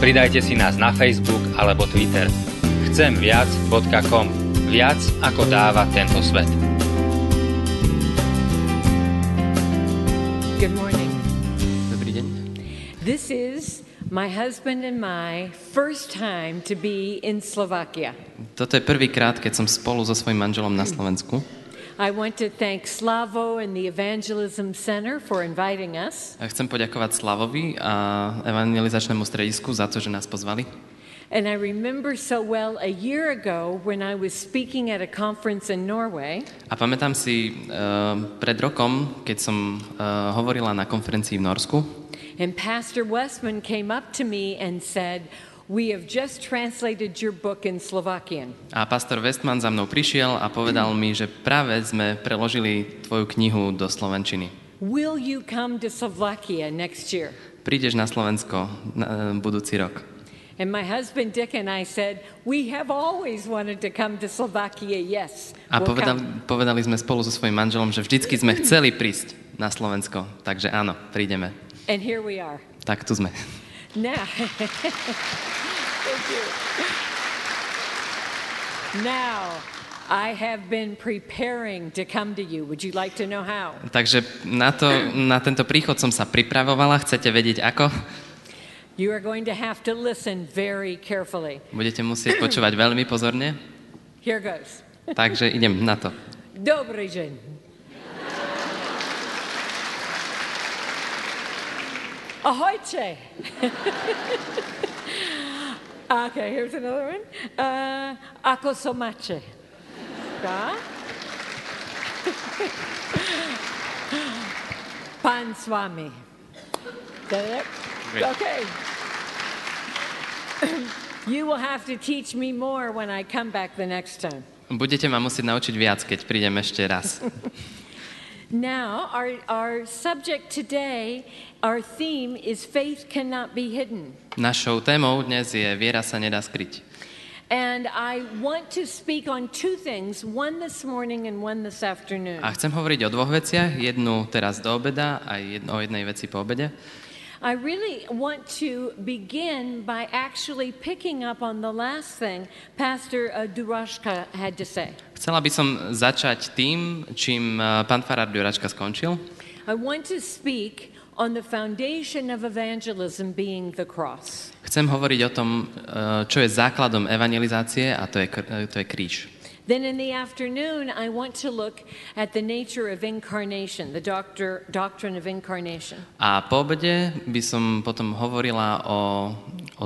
Pridajte si nás na Facebook alebo Twitter. chcemviac.com. Viac ako dáva tento svet. Good morning. This is my husband and my first time to be in Slovakia. Toto je prvýkrát, keď som spolu so svojím manželom na Slovensku. I want to thank Slavov and the Evangelism Center for inviting us. A chcem poďakovať Slavovi a evangelizačnému stredisku za to, že nás pozvali. And I remember so well a year ago when I was speaking at a conference in Norway. A pamätám si pred rokom, keď som hovorila na konferencii v Norsku. And Pastor Vestman came up to me and said, "We have just translated your book in Slovakian." A pastor Vestman za mnou prišiel a povedal mi, že práve sme preložili tvoju knihu do slovenčiny. Will you come to Slovakia next year? Prídeš na Slovensko budúci rok. And my husband Dick and I said, "We have always wanted to come to Slovakia, yes." A povedali sme spolu so svojím manželom, že vždycky sme chceli prísť na Slovensko, takže áno, prídeme. And here we are. Tak tu sme. Now, thank you. Now, I have been preparing to come to you. Would you like to know how? Takže na tento príchod som sa pripravovala. Chcete vedieť ako? You are going to have to listen very carefully. Budete musieť počúvať veľmi pozorne. Here goes. Takže idem na to. Dobrý deň. Ahojte. Okay, here's another one. Ako sa máte? Tá? Pán s vami. Okay. You will have to teach me more when I come back the next time. Budete ma musieť naučiť viac, keď prídem ešte raz. Now, our subject today, our theme is faith cannot be hidden. Našou témou dnes je viera sa nedá skryť. And I want to speak on two things, one this morning and one this afternoon. A chcem hovoriť o dvoch veciach, jednu teraz do obeda a o jednej veci po obede. I really want to begin by actually picking up on the last thing Pastor Ďurašek had to say. Chcela by som začať tým, čím pán farár Ďurašek skončil. I want to speak on the foundation of evangelism being the cross. Chcem hovoriť o tom, čo je základom evangelizácie, a to je kríž. Then in the afternoon, I want to look at the nature of incarnation, the doctrine of incarnation. A po obede by som potom hovorila o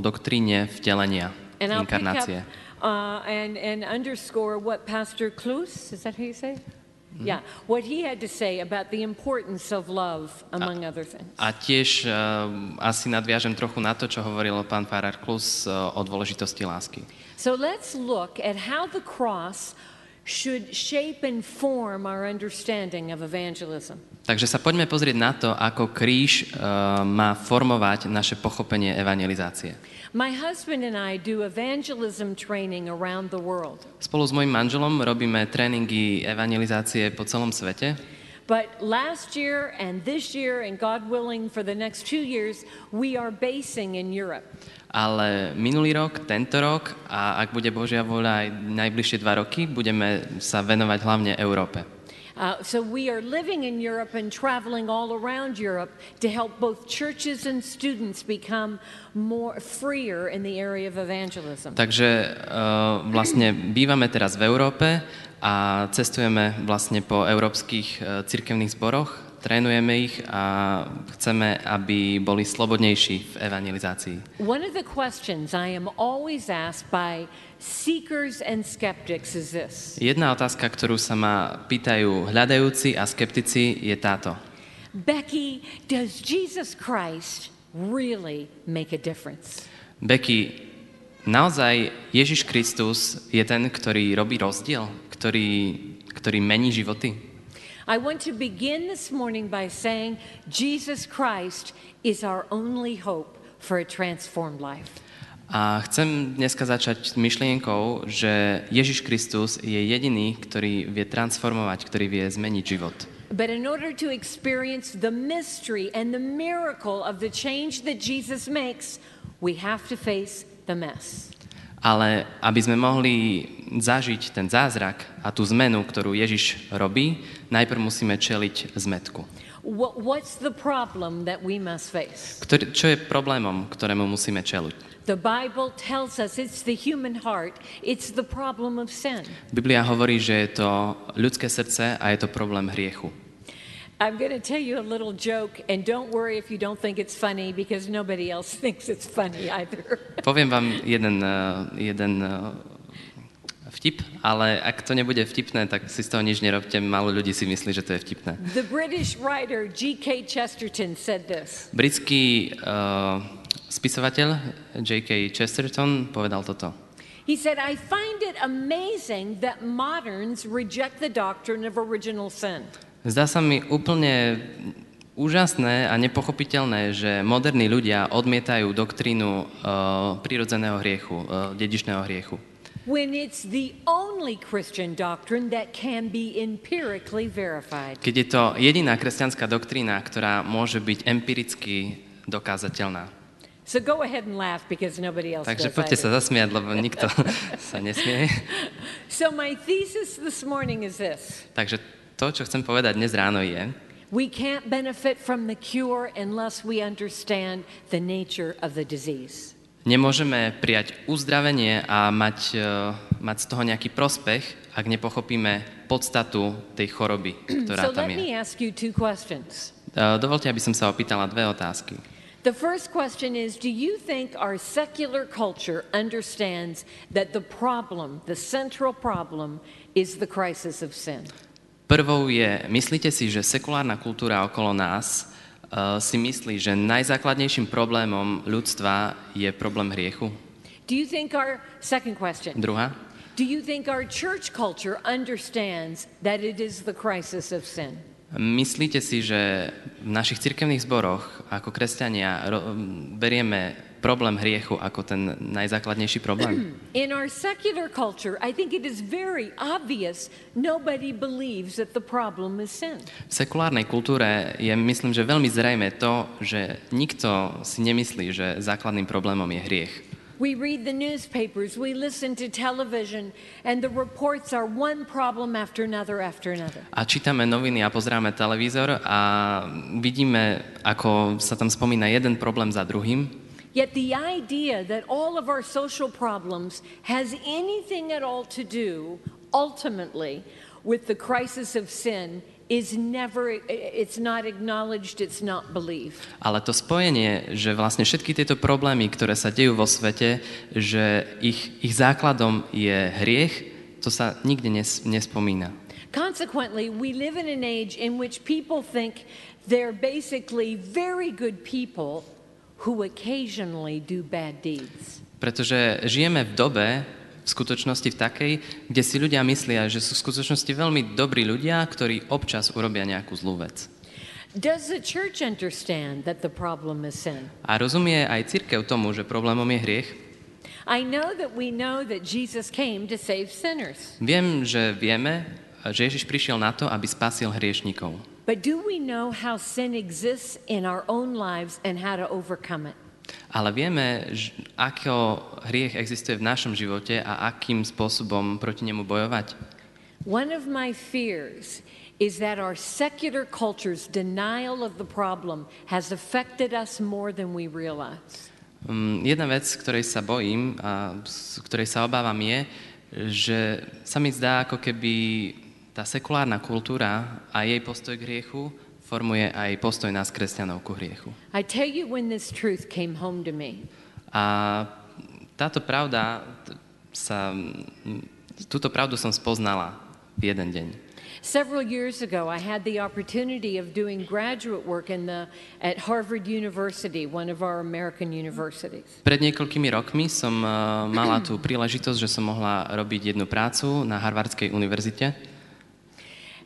doktríne vtelenia, inkarnácie. And underscore what Pastor Klus, is that how you say? Yeah, what he had to say about the importance of love, among other things. A tiež asi nadviažem trochu na to, čo hovoril pán Farrarklus o dôležitosti lásky. So let's look at how the cross should shape and form our understanding of evangelism. Takže sa poďme pozrieť na to, ako kríž má formovať naše pochopenie evangelizácie. My husband and I do evangelism training around the world. Spolu s mojím manželom robíme tréningy evangelizácie po celom svete. But last year and this year and God willing for the next 2 years we are basing in Europe. Ale minulý rok, tento rok a ak bude Božia vôľa aj najbližšie 2 roky budeme sa venovať hlavne Európe. So we are living in Europe and traveling all around Europe to help both churches and students become more freer in the area of evangelism. Takže vlastne bývame teraz v Európe a cestujeme vlastne po európskych cirkevných zboroch, trénujeme ich a chceme, aby boli slobodnejší v evangelizácii. One of the questions I am always asked by seekers and skeptics is this. Jedna otázka, ktorú sa ma pýtajú hľadajúci a skeptici, je táto. Becky, does Jesus Christ really make a difference? Becky, naozaj Ježiš Kristus je ten, ktorý robí rozdiel, ktorý mení životy. I want to begin this morning by saying Jesus Christ is our only hope for a transformed life. A chcem dneska začať myšlienkou, že Ježiš Kristus je jediný, ktorý vie transformovať, ktorý vie zmeniť život. But in order to experience the mystery and the miracle of the change that Jesus makes, we have to face the mess. Ale aby sme mohli zažiť ten zázrak a tú zmenu, ktorú Ježiš robí, najprv musíme čeliť zmetku. What's the problem that we must face? Čo je problémom, ktorému musíme čeliť? The Bible tells us it's the human heart, it's the problem of sin. Biblia hovorí, že je to ľudské srdce a je to problém hriechu. I'm going to tell you a little joke and don't worry if you don't think it's funny because nobody else thinks it's funny either. Poviem vám jeden vtip, ale ak to nebude vtipné, tak si z toho nič nerobte, málo ľudí si myslí, že to je vtipné. The British writer G.K. Chesterton said this. Britský spisovateľ G.K. Chesterton povedal toto. He said, I find it amazing that moderns reject the doctrine of original sin. Zdá sa mi úplne úžasné a nepochopiteľné, že moderní ľudia odmietajú doktrínu prirodzeného hriechu, dedičného hriechu. When it's the only Christian doctrine that can be empirically verified. Keď je to jediná kresťanská doktrína, ktorá môže byť empiricky dokázateľná. So go ahead and laugh because nobody else does. Takže poďte sa zasmiať, lebo nikto sa nesmie. So my thesis this morning is this. Takže to, čo chcem povedať dnes ráno je, we can't benefit from the cure unless we understand the nature of the disease. Nemôžeme prijať uzdravenie a mať z toho nejaký prospech, ak nepochopíme podstatu tej choroby, ktorá tam je. So let me ask you two questions. Dovolte, aby som sa opýtala dve otázky. The first question is, do you think our secular culture understands that the problem, the central problem, is the crisis of sin? Prvou je, myslíte si, že sekulárna kultúra okolo nás si myslí, že najzákladnejším problémom ľudstva je problém hriechu? Do you think our second question? Druhá. Do you think our church culture understands that it is the crisis of sin? Myslíte si, že v našich cirkevných zboroch ako kresťania berieme problém hriechu ako ten najzákladnejší problém? In our secular culture, I think it is very obvious nobody believes that the problem is sin. V sekulárnej kultúre je, myslím, že veľmi zrejme to, že nikto si nemyslí, že základným problémom je hriech. We read the newspapers, we listen to television, and the reports are one problem after another after another. A čítame noviny a pozeráme televízor a vidíme, ako sa tam spomína jeden problém za druhým. Yet the idea that all of our social problems has anything at all to do, ultimately, with the crisis of sin is never, it's not acknowledged, it's not believed. Ale to spojenie, že vlastne všetky tieto problémy, ktoré sa dejú vo svete, že ich základom je hriech, to sa nikde nespomína. Consequently, we live in an age in which people think they're basically very good people who occasionally do bad deeds. Pretože žijeme v dobe, v skutočnosti v takej, kde si ľudia myslia, že sú v skutočnosti veľmi dobrí ľudia, ktorí občas urobia nejakú zlú vec. A rozumie aj cirkev tomu, že problémom je hriech? Vieme, že Ježiš prišiel na to, aby spasil hriešnikov. Ale vieme, ako hriech existuje v našom živote a akým spôsobom proti nemu bojovať. One of my fears is that our secular culture's denial of the problem has affected us more than we realize. Jedna vec, ktorej sa bojím a ktorej sa obávam je, že sa mi zdá, ako keby tá sekulárna kultúra a jej postoj k hriechu formuje aj postoj nás kresťanov ku hriechu. I tell you when this truth came home to me. A táto pravda túto pravdu som spoznala v jeden deň. Several years ago, I had the opportunity of doing graduate work at Harvard University, one of our American universities. Pred niekoľkými rokmi som mala tú príležitosť, že som mohla robiť jednu prácu na Harvardskej univerzite.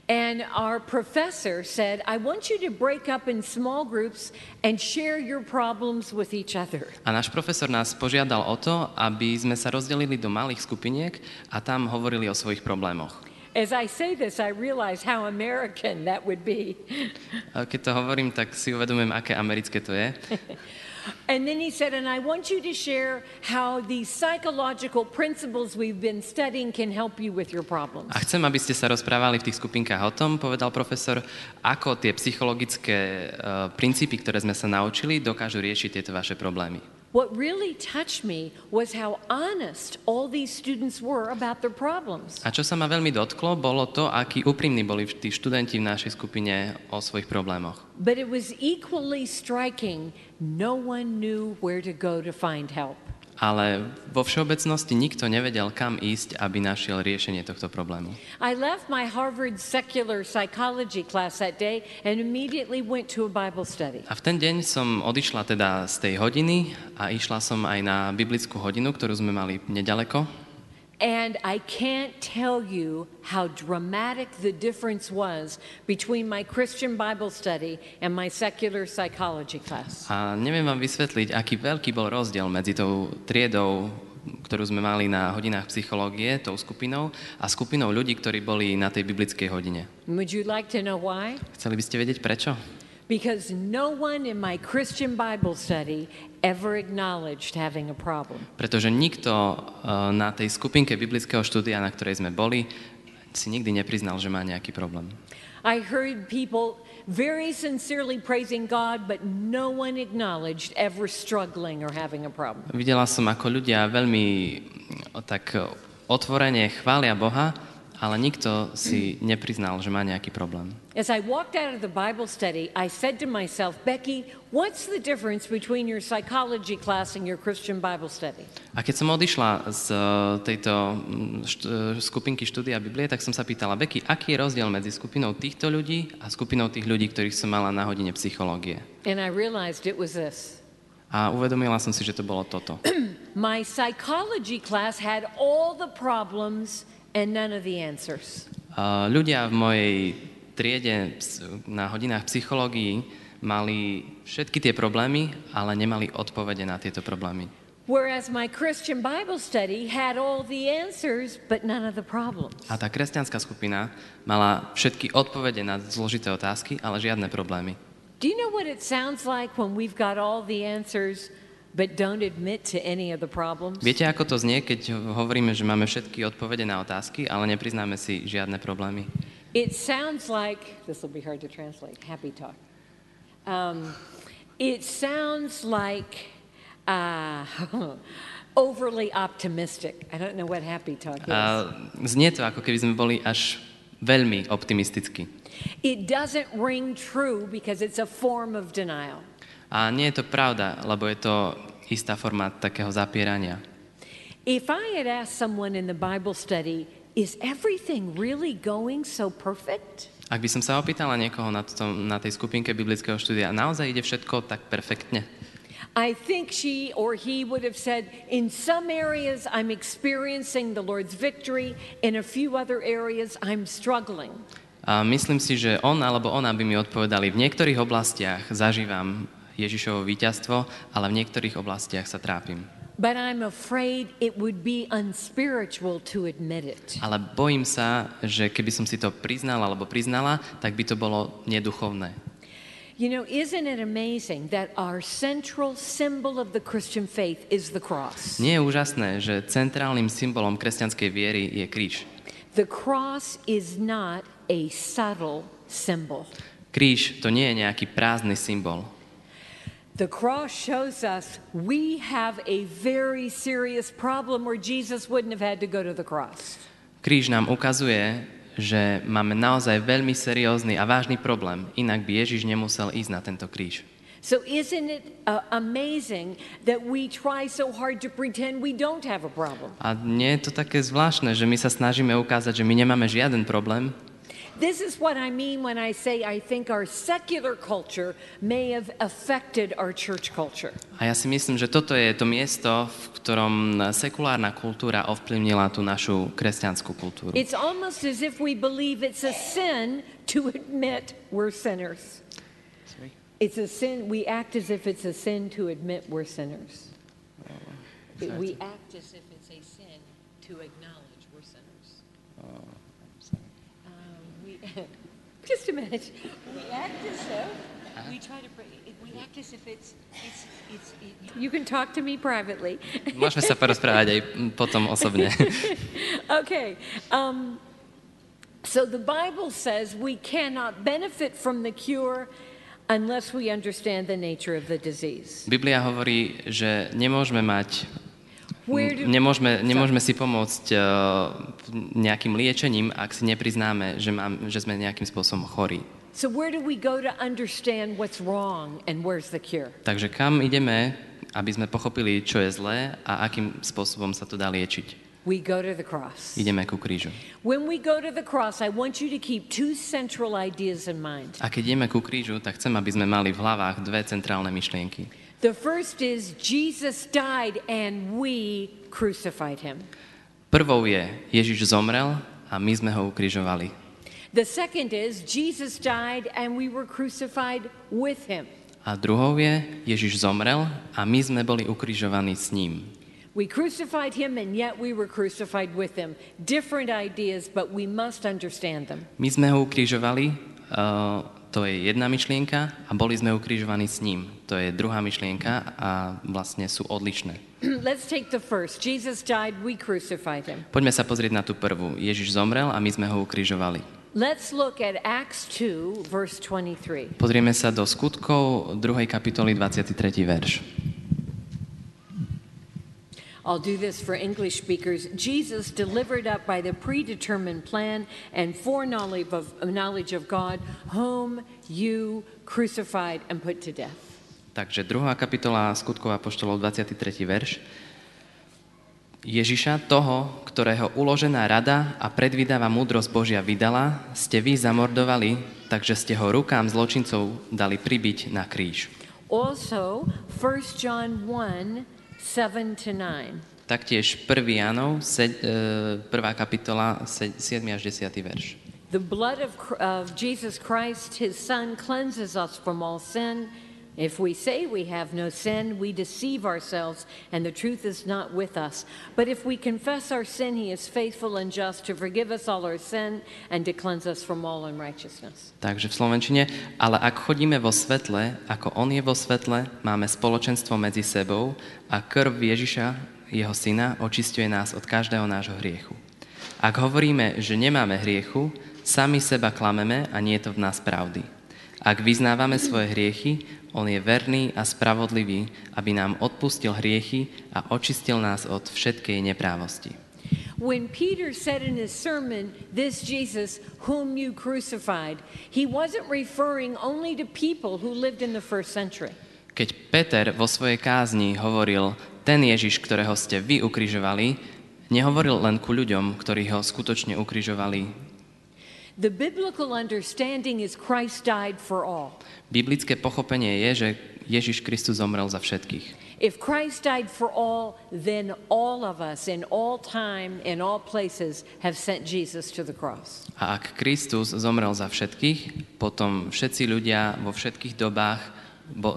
And our professor said, I want you to break up in small groups and share your problems with each other. A náš profesor nás požiadal o to, aby sme sa rozdelili do malých skupiniek a tam hovorili o svojich problémoch. As I say this, I realize how American that would be. Keď to hovorím, tak si uvedomujem, aké americké to je. And then he said, and I want you to share how the psychological principles we've been studying can help you with your problems. A chcem, aby ste sa rozprávali v tých skupinkách o tom, povedal profesor, ako tie psychologické princípy, ktoré sme sa naučili, dokážu riešiť tieto vaše problémy. What really touched me was how honest all these students were about their problems. A čo sa ma veľmi dotklo, bolo to, akí úprimní boli tí študenti v našej skupine o svojich problémoch. But it was equally striking. No one knew where to go to find help. Ale vo všeobecnosti nikto nevedel, kam ísť, aby našiel riešenie tohto problému. I left my Harvard secular psychology class that day and immediately went to a Bible study. A v ten deň som odišla teda z tej hodiny a išla som aj na biblickú hodinu, ktorú sme mali nedaleko. And I can't tell you how dramatic the difference was between my Christian Bible study and my secular psychology class. A neviem vám vysvetliť, aký veľký bol rozdiel medzi tou triedou, ktorú sme mali na hodinách psychológie, tou skupinou, a skupinou ľudí, ktorí boli na tej biblickej hodine. Would you like to know why? Chceli by ste vedieť prečo? Because no one in my Christian Bible study ever acknowledged having a problem. Pretože nikto na tej skupinke biblického štúdia, na ktorej sme boli, si nikdy nepriznal, že má nejaký problém. I heard people very sincerely praising God, but no one acknowledged ever struggling or having a problem. Videla som, ako ľudia veľmi tak otvorene chvália Boha, ale nikto si nepriznal, že má nejaký problém. As I walked out of the Bible study, I said to myself, Becky, what's the difference between your psychology class and your Christian Bible study? A keď som odišla z tejto skupinky štúdia Biblie, tak som sa pýtala, Becky, aký je rozdiel medzi skupinou týchto ľudí a skupinou tých ľudí, ktorých som mala na hodine psychológie? And I realized it was this. A uvedomila som si, že to bolo toto. My psychology class had all the problems and none of the answers. Ľudia v mojej triede na hodinách psychológie mali všetky tie problémy, ale nemali odpovede na tieto problémy. Whereas my Christian Bible study had all the answers, but none of the problems. A tá kresťanská skupina mala všetky odpovede na zložité otázky, ale žiadne problémy. Do you know what it sounds like when we've got all the answers? But don't admit to any of the problems. Viete, ako to znie, keď hovoríme, že máme všetky odpovede na otázky, ale nepriznáme si žiadne problémy? It sounds like this will be hard to translate. Happy talk. It sounds like overly optimistic. I don't know what happy talk is. Znie to, ako keby sme boli až veľmi optimistickí. It doesn't ring true because it's a form of denial. A nie je to pravda, lebo je to istá forma takého zapierania. If I had asked someone in the Bible study, is everything really going so perfect? Ak by som sa opýtala niekoho na tej skupinke biblického štúdia, naozaj ide všetko tak perfektne? I think she or he would have said, in some areas I'm experiencing the Lord's victory, in a few other areas I'm struggling. A myslím si, že on alebo ona by mi odpovedali, v niektorých oblastiach zažívam Ježišovo víťazstvo, ale v niektorých oblastiach sa trápim. But I'm afraid it would be unspiritual to admit it. Ale bojím sa, že keby som si to priznal alebo priznala, tak by to bolo neduchovné. You know, isn't it amazing that our central symbol of the Christian faith is the cross? Nie je úžasné, že centrálnym symbolom kresťanskej viery je kríž? The cross is not a subtle symbol. Kríž to nie je nejaký prázdny symbol. The cross shows us we have a very serious problem where Jesus wouldn't have had to go to the cross. Kríž nám ukazuje, že máme naozaj veľmi seriózny a vážny problém, inak by Ježiš nemusel ísť na tento kríž. So isn't it amazing that we try so hard to pretend we don't have a problem? A nie je to také zvláštne, že my sa snažíme ukázať, že my nemáme žiaden problém? This is what I mean when I say I think our secular culture may have affected our church culture. A ja si myslím, že toto je to miesto, v ktorom sekulárna kultúra ovplyvnila tú našu kresťanskú kultúru. It's almost as if we believe it's a sin to admit we're sinners. It's a sin, we act as if it's a sin to admit we're sinners. We act as if it's a sin to acknowledge we're sinners. Just a minute. We act as though we try to pray. We act as if it's you can talk to me privately. Môžeme sa porozprávať aj potom osobne. Okay. So the Bible says we cannot benefit from the cure unless we understand the nature of the disease. Biblia hovorí, že nemôžeme si pomôcť nejakým liečením, ak si nepriznáme, že sme nejakým spôsobom chorí. So where do we go to understand what's wrong and where's the cure? Takže kam ideme, aby sme pochopili, čo je zlé a akým spôsobom sa to dá liečiť? We go to the cross. Ideme ku krížu. When we go to the cross, I want you to keep two central ideas in mind. A keď ideme ku krížu, tak chcem, aby sme mali v hlavách dve centrálne myšlienky. The first is Jesus died and we crucified him. Prvou je Ježiš zomrel a my sme ho ukrižovali. The second is Jesus died and we were crucified with him. A druhou je Ježiš zomrel a my sme boli ukrižovaní s ním. We crucified him and yet we were crucified with him. Different ideas, but we must understand them. My sme ho ukrižovali, to je jedna myšlienka, a boli sme ukrižovaní s ním. To je druhá myšlienka a vlastne sú odlišné. Let's take the first. Jesus died, we crucified him. Poďme sa pozrieť na tú prvú. Ježiš zomrel a my sme ho ukrižovali. Let's look at Acts 2 verse 23. Pozrieme sa do skutkov 2. kapitoly 23. verš. I'll do this for English speakers. Jesus, delivered up by the predetermined plan and foreknowledge of God, whom you crucified and put to death. Takže 2. kapitola Skutkov apoštolov 23. verš. Ježiša, toho, ktorého uložená rada a predvídavá múdrosť Božia vydala, ste vy zamordovali, takže ste ho rukám zločincov dali pribiť na kríž. Also, 1 John 1 7-9. Taktiež 1. Jánov, 1. kapitola, 7. až 10. verš. The blood of Jesus Christ, his son, cleanses us from all sin. If we say we have no sin, we deceive ourselves and the truth is not with us. But if we confess our sin, he is faithful and just to forgive us all our sin and to cleanse us from all unrighteousness. Takže v slovenčine, ale ak chodíme vo svetle, ako on je vo svetle, máme spoločenstvo medzi sebou a krv Ježiša, jeho syna, očisťuje nás od každého nášho hriechu. Ak hovoríme, že nemáme hriechu, sami seba klameme a nie je to v nás pravdy. Ak vyznávame svoje hriechy, on je verný a spravodlivý, aby nám odpustil hriechy a očistil nás od všetkej neprávosti. When Peter said in his sermon, this Jesus whom you crucified, he wasn't referring only to people who lived in the first century. Keď Peter vo svojej kázni hovoril, ten Ježiš, ktorého ste vy ukrižovali, nehovoril len ku ľuďom, ktorí ho skutočne ukrižovali. The biblical understanding is Christ died for all. Biblické pochopenie je, že Ježiš Kristus zomrel za všetkých. If Christ died for all, then all of us in all time in all places have sent Jesus to the cross. A ak Kristus zomrel za všetkých, potom všetci ľudia vo všetkých dobách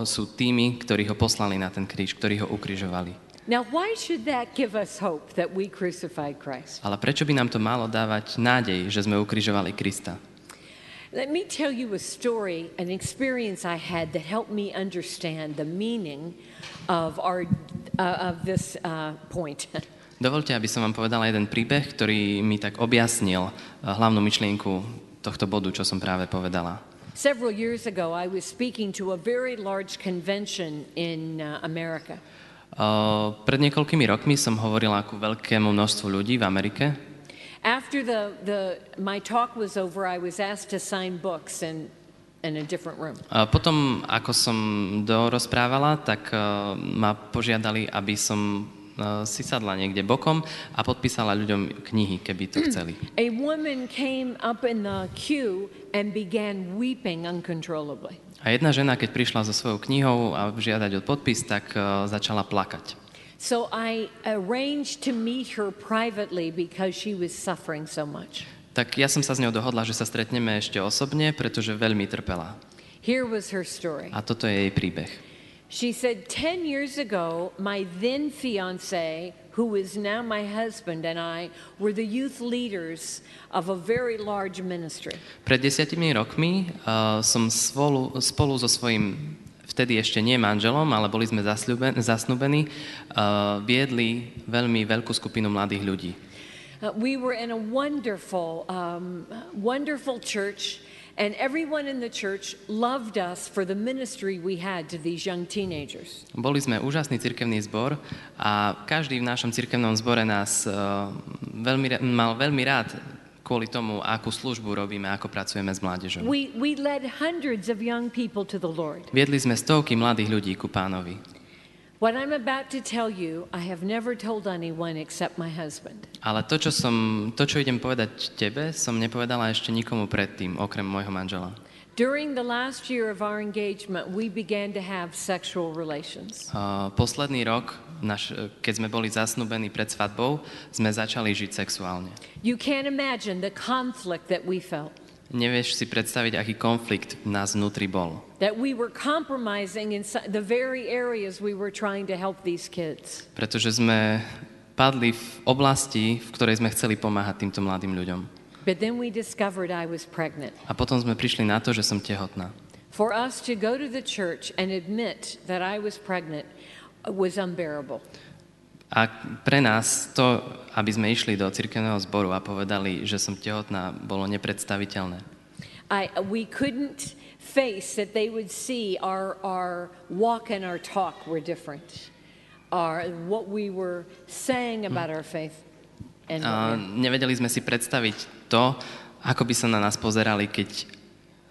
sú tými, ktorí ho poslali na ten kríž, ktorí ho ukrižovali. Now why should that give us hope that we crucified Christ? Ale prečo by nám to malo dávať nádej, že sme ukrižovali Krista? Let me tell you a story, an experience I had that helped me understand the meaning of our of this point. Dovoľte, aby som vám povedala jeden príbeh, ktorý mi tak objasnil hlavnú myšlienku tohto bodu, čo som práve povedala. Several years ago I was speaking to a very large convention in America. Pred niekoľkými rokmi som hovorila ku veľkému množstvu ľudí v Amerike. After my talk was over, I was asked to sign books in a different room. Potom, ako som dorozprávala, tak ma požiadali, aby som si sadla niekde bokom a podpísala ľuďom knihy, keby to chceli. A woman came up in the queue and began weeping uncontrollably. A jedna žena, keď prišla so svojou knihou a žiadať o podpis, tak začala plakať. So I arranged to meet her privately because she was suffering so much. Tak ja som sa s ňou dohodla, že sa stretneme ešte osobne, pretože veľmi trpela. Here was her story. A toto je jej príbeh. She said, 10 years ago, my then fiancé, who is now my husband, and I were the youth leaders of a very large ministry. Pred 10 rokmi som spolu so svojím vtedy ešte nie manželom, ale boli sme zasnúbení, viedli veľmi veľkú skupinu mladých ľudí. We were in a wonderful church. And everyone in the church loved us for the ministry we had to these young teenagers. Boli sme úžasný cirkevný zbor a každý v našom cirkevnom zbore nás mal veľmi rád kvôli tomu, akú službu robíme, ako pracujeme s mládežou. We led hundreds of young people to the Lord. Viedli sme stovky mladých ľudí ku Pánovi. What I'm about to tell you, I have never told anyone except my husband. Ale to čo idem povedať tebe, som nepovedala ešte nikomu predtým, okrem môjho manžela. During the last year of our engagement, we began to have sexual relations. Posledný rok, keď sme boli zasnúbení pred svadbou, sme začali žiť sexuálne. You can't imagine the conflict that we felt. Nevieš si predstaviť, aký konflikt v nás vnútri bol. That we were compromising in the very areas we were trying to help these kids. Pretože sme padli v oblasti, v ktorej sme chceli pomáhať týmto mladým ľuďom. But then we discovered I was pregnant. A potom sme prišli na to, že som tehotná. For us to go to the church and admit that I was pregnant was unbearable. A pre nás to, aby sme išli do cirkevného zboru a povedali, že som tehotná, bolo nepredstaviteľné. We couldn't face that they would see our walk and our talk were different. What we were saying about our faith. Nevedeli sme si predstaviť to, ako by sa na nás pozerali, keď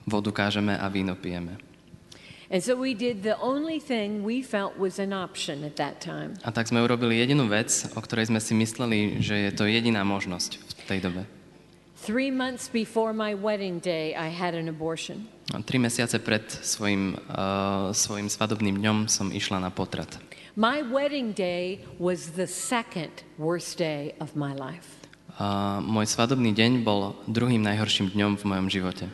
vodu kážeme a víno pijeme. And so we did the only thing we felt was an option at that time. A tak sme urobili jedinú vec, o ktorej sme si mysleli, že je to jediná možnosť v tej dobe. 3 months before my wedding day I had an abortion. 3 mesiace pred svojím svadobným dňom som išla na potrat. My wedding day was the second worst day of my life. Môj svadobný deň bol druhým najhorším dňom v mojom živote.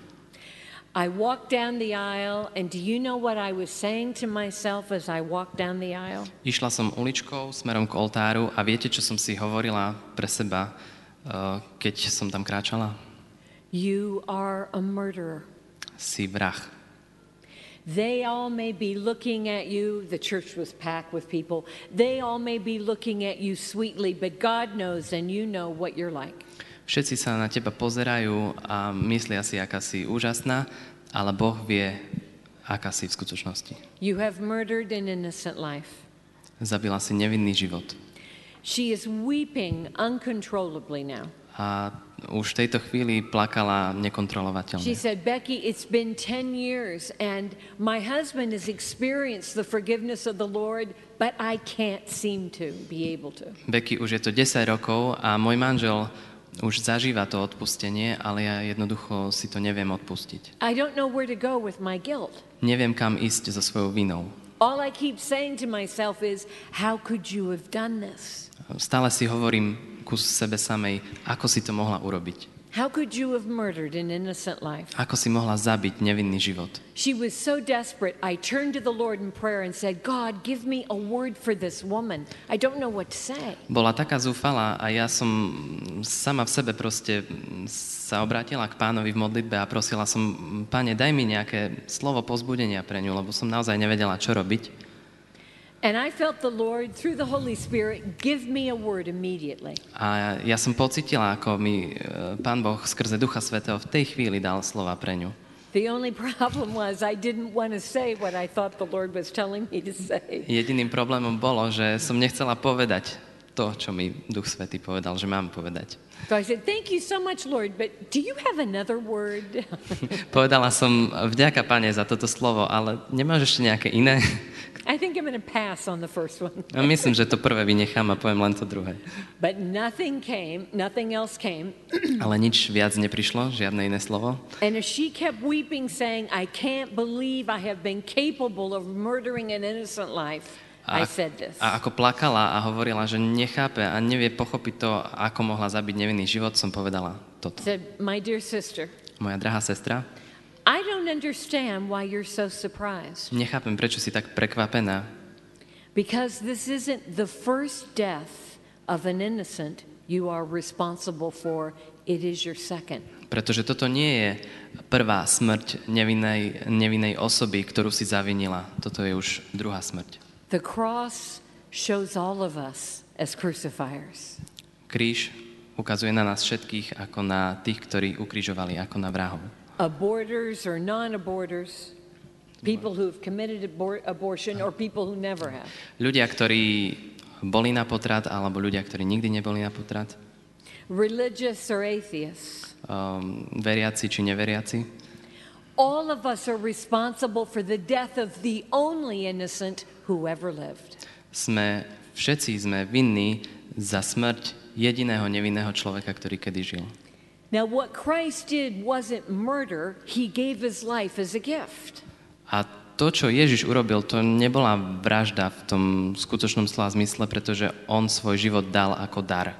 I walked down the aisle, and do you know what I was saying to myself as I walked down the aisle? Išla som uličkou smerom k oltáru a viete, čo som si hovorila pre seba, keď som tam kráčala? You are a murderer. Si vrah. They all may be looking at you, the church was packed with people, they all may be looking at you sweetly, but God knows and you know what you're like. Všetci sa na teba pozerajú a myslia si, aká si úžasná, ale Boh vie, aká si v skutočnosti. You have murdered an innocent life. Zabila si nevinný život. She is weeping uncontrollably now. A už v tejto chvíli plakala nekontrolovateľne. She said, Becky, it's been 10 years and my husband has experienced the forgiveness of the Lord, but I can't seem to be able to. Becky, už je to 10 rokov a môj manžel už zažíva to odpustenie, ale ja jednoducho si to neviem odpustiť. I don't know where to go with my guilt. Neviem, kam ísť so svojou vinou. All I keep saying to myself is, how could you have done this? Stále si hovorím ku sebe samej, ako si to mohla urobiť. How could you have murdered an innocent life? Ako si mohla zabiť nevinný život? She was so desperate. I turned to the Lord in prayer and said, God, give me a word for this woman. I don't know what to say. Bola taká zúfalá a ja som sama v sebe proste sa obrátila k Pánovi v modlitbe a prosila som, Pane, daj mi nejaké slovo povzbudenia pre ňu, lebo som naozaj nevedela, čo robiť. And I felt the Lord through the Holy Spirit give me a word immediately. A ja som pocítila, ako mi Pán Boh skrze Ducha Svätého v tej chvíli dal slova pre ňu. The only problem was I didn't want to say what I thought the Lord was telling me to say. Jediným problémom bolo, že som nechcela povedať to, čo mi Duch Svätý povedal, že mám povedať. So I said, thank you so much, Lord, but do you have another word? Povedala som, vďaka, Pane, za toto slovo, ale nemáš ešte nejaké iné? I think I'm going to pass on the first one. Myslím, že to prvé vynechám a poviem len to druhé. But nothing came, nothing else came. Ale nič viac neprišlo, žiadne iné slovo. And as she kept weeping, saying, I can't believe I have been capable of murdering an innocent life. I said this. A ako plakala a hovorila, že nechápe a nevie pochopiť to, ako mohla zabiť nevinný život, som povedala toto. Said, my dear sister. Moja drahá sestra. I don't understand why you're so surprised. Nechápem, prečo si tak prekvapená. Because this isn't the first death of an innocent you are responsible for, it is your second. Pretože toto nie je prvá smrť nevinnej osoby, ktorú si zavinila. Toto je už druhá smrť. The cross shows all of us as crucifiers. Kríž ukazuje na nás všetkých ako na tých, ktorí ukrižovali, ako na vrahov. Aborters or non-aborters, people who have committed abortion or people who never have. Ľudia, ktorí boli na potrat, alebo ľudia, ktorí nikdy neboli na potrat. Religious or atheists. Veriaci či neveriaci. All of us are responsible for the death of the only innocent who ever lived. Všetci sme vinní za smrť jediného nevinného človeka, ktorý kedy žil. Now what Christ did wasn't murder, he gave his life as a gift. A to, čo Ježiš urobil, to nebola vražda v tom skutočnom slova zmysle, pretože on svoj život dal ako dar.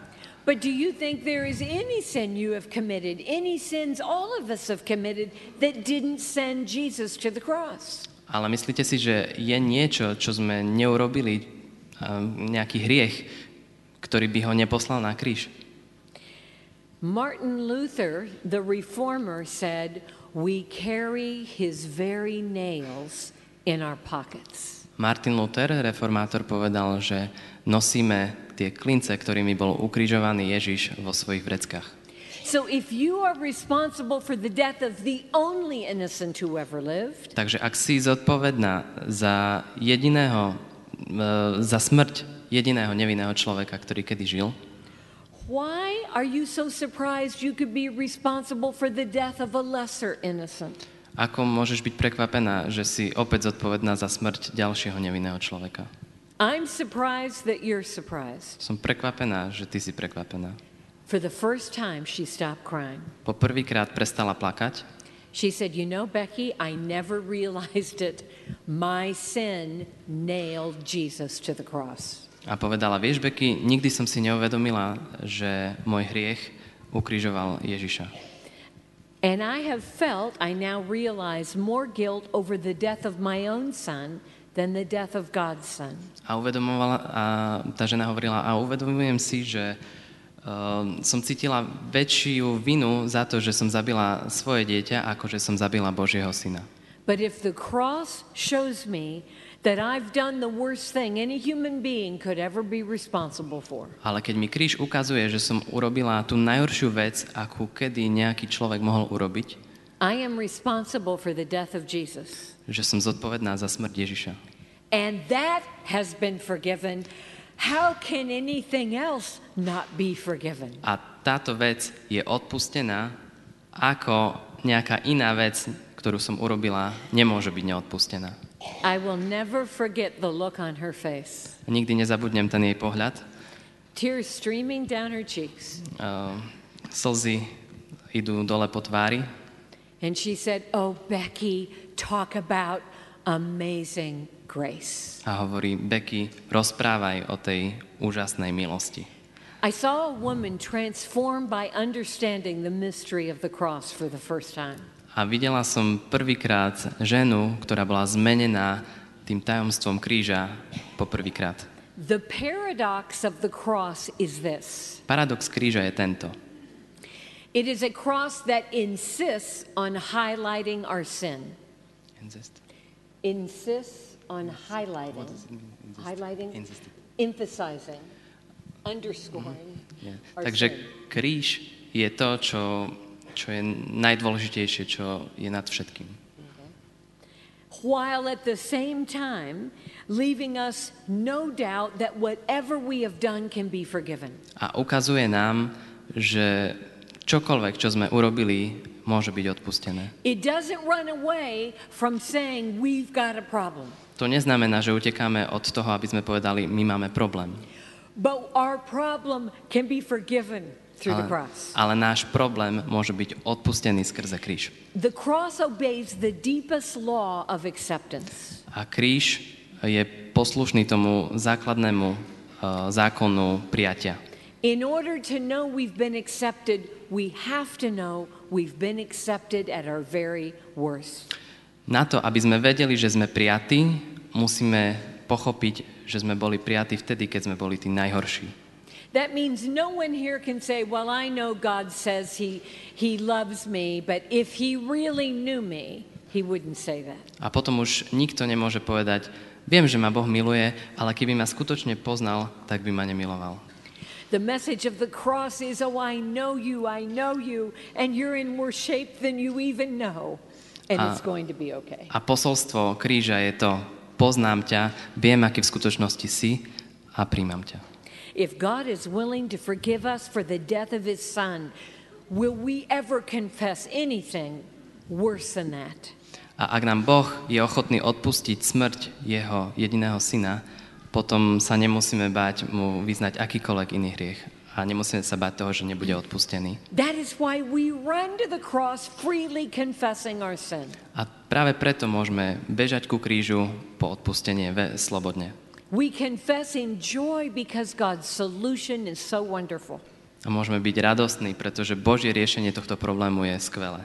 But do you think there is any sin you have committed, any sins all of us have committed that didn't send Jesus to the cross? Ale myslíte si, že je niečo, čo sme neurobili, nejaký hriech, ktorý by ho neposlal na kríž? Martin Luther, the reformer, said, "We carry his very nails in our pockets." Martin Luther, reformátor, povedal, že nosíme tie klince, ktorými bol ukrižovaný Ježiš, vo svojich vreckách. So if you are responsible for the death of the only innocent who ever lived. Takže ak si zodpovedná za smrť jediného nevinného človeka, ktorý kedy žil. Why are you so surprised you could be responsible for the death of a lesser innocent? Ako môžeš byť prekvapená, že si opäť zodpovedná za smrť ďalšieho nevinného človeka? I'm surprised that you're surprised. Som prekvapená, že ty si prekvapená. For the first time she stopped crying. Po prvýkrát prestala plakať. She said, "You know, Becky, I never realized it. My sin nailed Jesus to the cross." A povedala, vieš, Becky, nikdy som si neuvedomila, že môj hriech ukrižoval Ježiša. And I have felt, I now realize, more guilt over the death of my own son than the death of God's son. Tá žena hovorila, a uvedomujem si, že som cítila väčšiu vinu za to, že som zabila svoje dieťa, ako že som zabila Božieho syna. But if the cross shows me that I've done the worst thing any human being could ever be responsible for. Ale keď mi kríž ukazuje, že som urobila tú najhoršiu vec, akú kedy nejaký človek mohol urobiť. I am responsible for the death of Jesus. Že som zodpovedná za smrť Ježiša. And that has been forgiven. How can anything else not be forgiven? A táto vec je odpustená, ako nejaká iná vec, ktorú som urobila, nemôže byť neodpustená. I will never forget the look on her face. Nikdy nezabudnem ten jej pohľad. Tears streaming down her cheeks. Slzy idú dole po tvári. And she said, "Oh, Becky, talk about amazing grace." A hovorí, Becky, rozprávaj o tej úžasnej milosti. I saw a woman transformed by understanding the mystery of the cross for the first time. A videla som prvýkrát ženu, ktorá bola zmenená tým tajomstvom kríža po prvýkrát. The paradox of the cross is this. Paradox kríža je tento. It is a cross that insists on highlighting our sin. Insist. Insists on highlighting. What does it mean? Insist. Highlighting. Insist. Emphasizing. Underscoring. Yeah. Our Takže sin. Kríž je to, čo je najdôležitejšie, čo je nad všetkým. Okay. while at the same time leaving us no doubt that whatever we have done can be forgiven. A ukazuje nám, že čokoľvek, čo sme urobili, môže byť odpustené. It doesn't run away from saying we've got a problem. To neznamená, že utekáme od toho, aby sme povedali, my máme problém. But our problem can be forgiven through the cross. Ale náš problém môže byť odpustený skrze kríž. The cross obeys the deepest law of acceptance. A kríž je poslušný tomu základnému zákonu prijatia. In order to know we've been accepted, we have to know we've been accepted at our very worst. Na to, aby sme vedeli, že sme prijatí, musíme pochopiť, že sme boli prijatí vtedy, keď sme boli tí najhorší. That means no one here can say, well, I know God says he loves me, but if he really knew me, he wouldn't say that. A potom už nikto nemôže povedať, viem, že ma Boh miluje, ale keby ma skutočne poznal, tak by ma nemiloval. The message of the cross is, oh, I know you, and you're in worse shape than you even know, and it's going to be okay. A posolstvo kríža je to, poznám ťa, viem, aký v skutočnosti si a príjmam ťa. If God is willing to forgive us for the death of his son, will we ever confess anything worse than that? A ak nám Boh je ochotný odpustiť smrť jeho jediného syna, potom sa nemusíme báť mu vyznať akýkoľvek iný hriech a nemusíme sa báť toho, že nebude odpustený. A práve preto môžeme bežať ku krížu po odpustenie slobodne. A môžeme byť radostní, pretože Božie riešenie tohto problému je skvelé.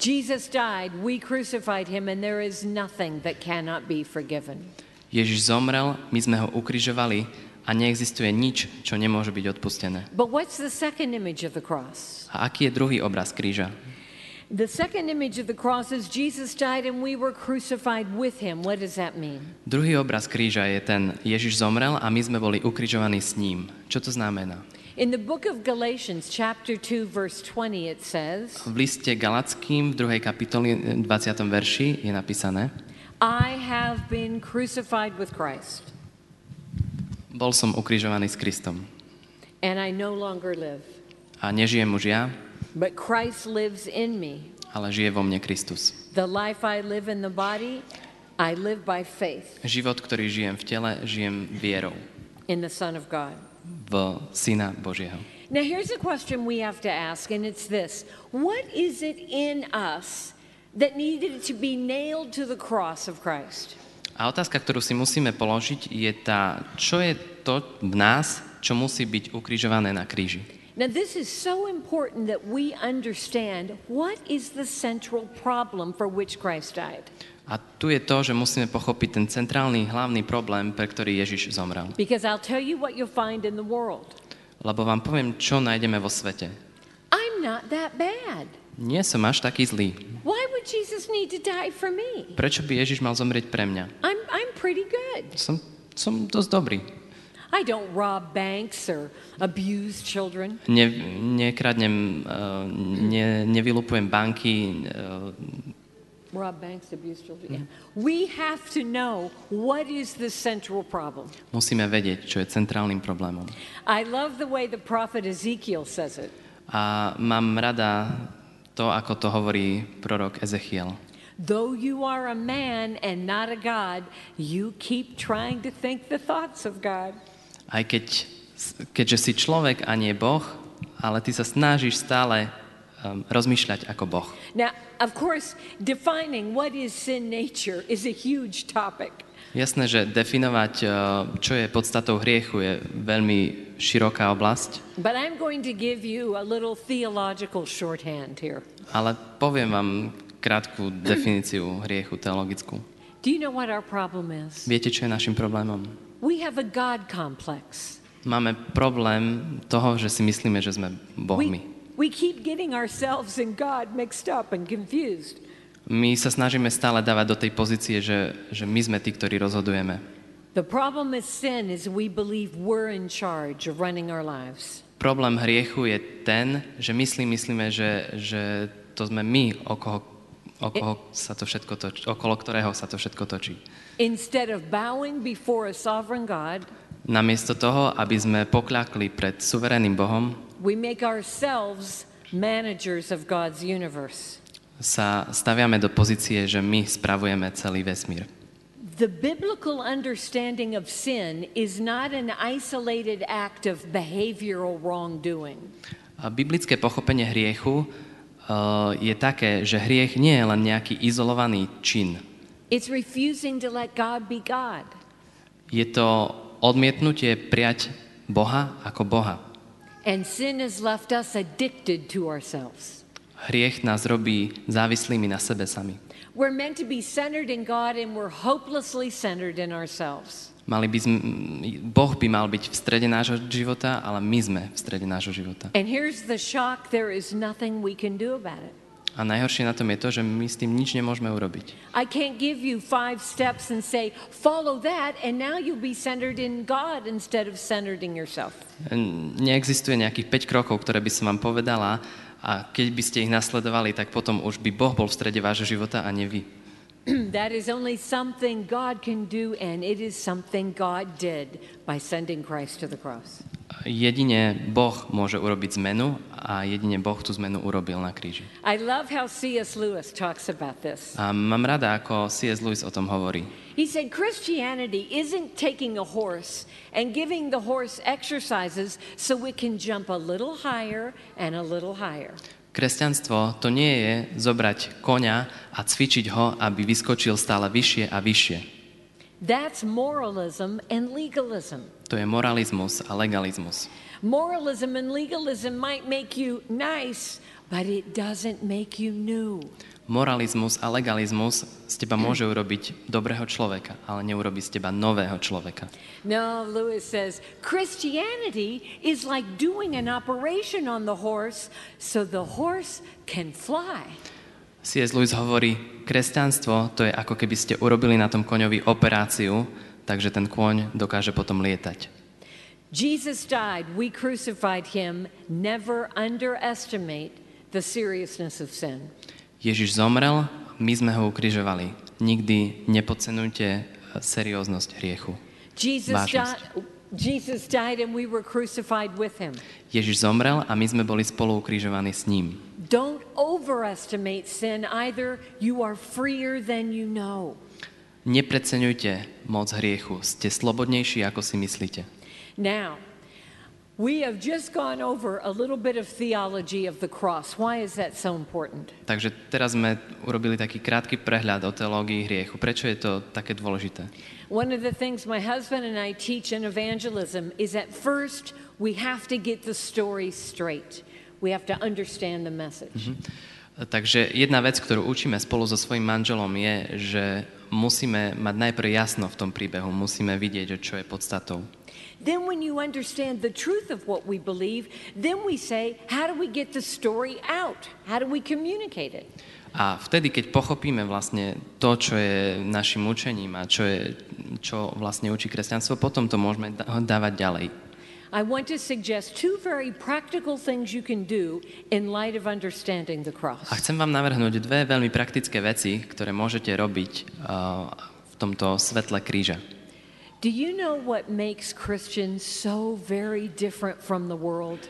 Jesus died, we crucified him, and there is nothing that cannot be forgiven. Ježiš zomrel, my sme ho ukrižovali a neexistuje nič, čo nemôže byť odpustené. A aký je druhý obraz kríža? Druhý obraz kríža je ten, Ježiš zomrel a my sme boli ukrižovaní s ním. Čo to znamená? In the book of Galatians chapter 2 verse 20 it says, v liste Galackým v 2. kapitole 20. verši je napísané: I have been crucified with Christ. Bol som ukrižovaný s Kristom. And I no longer live. A nežijem už ja. But Christ lives in me. Ale žije vo mne Kristus. The life I live in the body, I live by faith. Život, ktorý žijem v tele, žijem vierou. In the Son of God. V Syna Božieho. Now here's a question we have to ask, and it's this: what is it in us that needed to be nailed to the cross of Christ? A otázka, ktorú si musíme položiť, je tá, čo je to v nás, čo musí byť ukrižované na kríži. Now this is so important that we understand what is the central problem for which Christ died. A tu je to, že musíme pochopiť ten centrálny hlavný problém, pre ktorý Ježiš zomrel. Because I'll tell you what you'll find in the world. Lebo vám poviem, čo nájdeme vo svete. I'm not that bad. Nie som až taký zlý. Prečo by Ježiš mal zomrieť pre mňa? I'm pretty good. Som dosť dobrý. I don't rob banks or abuse children. Nekradnem, nevylupujem banky. Rob banks, abuse children. Yeah. We have to know what is the central problem. Musíme vedieť, čo je centrálnym problémom. I love the way the prophet Ezekiel says it. A mám rada to, ako to hovorí prorok Ezechiel. Though you are a man and not a God, you keep trying to think the thoughts of God. Aj keďže si človek a nie Boh, ale ty sa snažíš stále rozmýšľať ako Boh. Now, of course, defining what is sin nature is a huge topic. Jasné, že definovať, čo je podstatou hriechu, je veľmi široká oblasť. But I'm going to give you a little theological shorthand here. Ale poviem vám krátku definíciu hriechu teologickú. Do you know what our problem is? Viete, čo je našim problémom? We have a God complex. Máme problém toho, že si myslíme, že sme bohmi. We keep getting ourselves and God mixed up and confused. My sa snažíme stále dávať do tej pozície, že my sme tí, ktorí rozhodujeme. Problém hriechu je ten, že myslíme, že to sme my, o koho okolo ktorého sa to všetko točí. Instead of bowing before a sovereign God, namiesto toho, aby sme pokľakli pred suverenným Bohom, we make ourselves managers of God's universe. Sa staviame do pozície, že my spravujeme celý vesmír. The biblical understanding of sin is not an isolated act of behavioral wrongdoing. A biblické pochopenie hriechu je také, že hriech nie je len nejaký izolovaný čin. It's refusing to let God be God. Je to odmietnutie prijať Boha ako Boha. And sin has left us addicted to ourselves. Hriech nás robí závislými na sebe sami. We're meant to be centered in God and we're hopelessly centered in ourselves. Boh by mal byť v strede nášho života, ale my sme v strede nášho života. And here's the shock, there is nothing we can do about it. A najhoršie na tom je to, že my s tým nič nemôžeme urobiť. I can't give you 5 steps and say follow that and now you'll be centered in God instead of centered in yourself. Neexistuje nejakých 5 krokov, ktoré by som vám povedala, a keď by ste ich nasledovali, tak potom už by Boh bol v strede vášho života a nie vy. That is only something God can do and it is something God did by sending Christ to the cross. Jedine Boh môže urobiť zmenu a jedine Boh tú zmenu urobil na kríži. I love how C.S. Lewis talks about this. A mám rada, ako C.S. Lewis o tom hovorí. He said Christianity isn't taking a horse and giving the horse exercises so it can jump a little higher and a little higher. Kresťanstvo to nie je zobrať koňa a cvičiť ho, aby vyskočil stále vyššie a vyššie. That's moralism and legalism. To je moralizmus a legalizmus. Moralism and legalism might make you nice, but it doesn't make you new. Moralizmus a legalizmus z teba môže urobiť dobrého človeka, ale neurobi z teba nového človeka. No, Lewis says, Christianity is like doing an operation on the horse so the horse can fly. C.S. Lewis hovorí, kresťanstvo to je ako keby ste urobili na tom koňovi operáciu, takže ten kôň dokáže potom lietať. Jesus died, we crucified him, never underestimate the seriousness of sin. Ježiš zomrel, my sme ho ukrižovali. Nikdy nepodceňujte serióznosť hriechu. Jesus died and we were crucified with him. Ježiš zomrel a my sme boli spolu ukrižovaní s ním. Don't overestimate sin either. You are freer than you know. Nepreceňujte moc hriechu. Ste slobodnejší, ako si myslíte. Now, we have just gone over a little bit of theology of the cross. Why is that so important? Takže teraz sme urobili taký krátky prehľad o teológii hriechu. Prečo je to také dôležité? One of the things my husband and I teach in evangelism is that first we have to get the story straight. We have to understand the message. Takže jedna vec, ktorú učíme spolu so svojím manželom je, že musíme mať najprv jasno v tom príbehu. Musíme vidieť, čo je podstatou. Then when you understand the truth of what we believe, then we say, how do we get the story out? How do we communicate it? A vtedy, keď pochopíme vlastne to, čo je našim učením a čo vlastne učí kresťanstvo, potom to môžeme dávať ďalej. I want to suggest 2 very practical things you can do in light of understanding the cross. A chcem vám navrhnúť 2 veľmi praktické veci, ktoré môžete robiť v tomto svetle kríža. Do you know what makes Christians so very different from the world?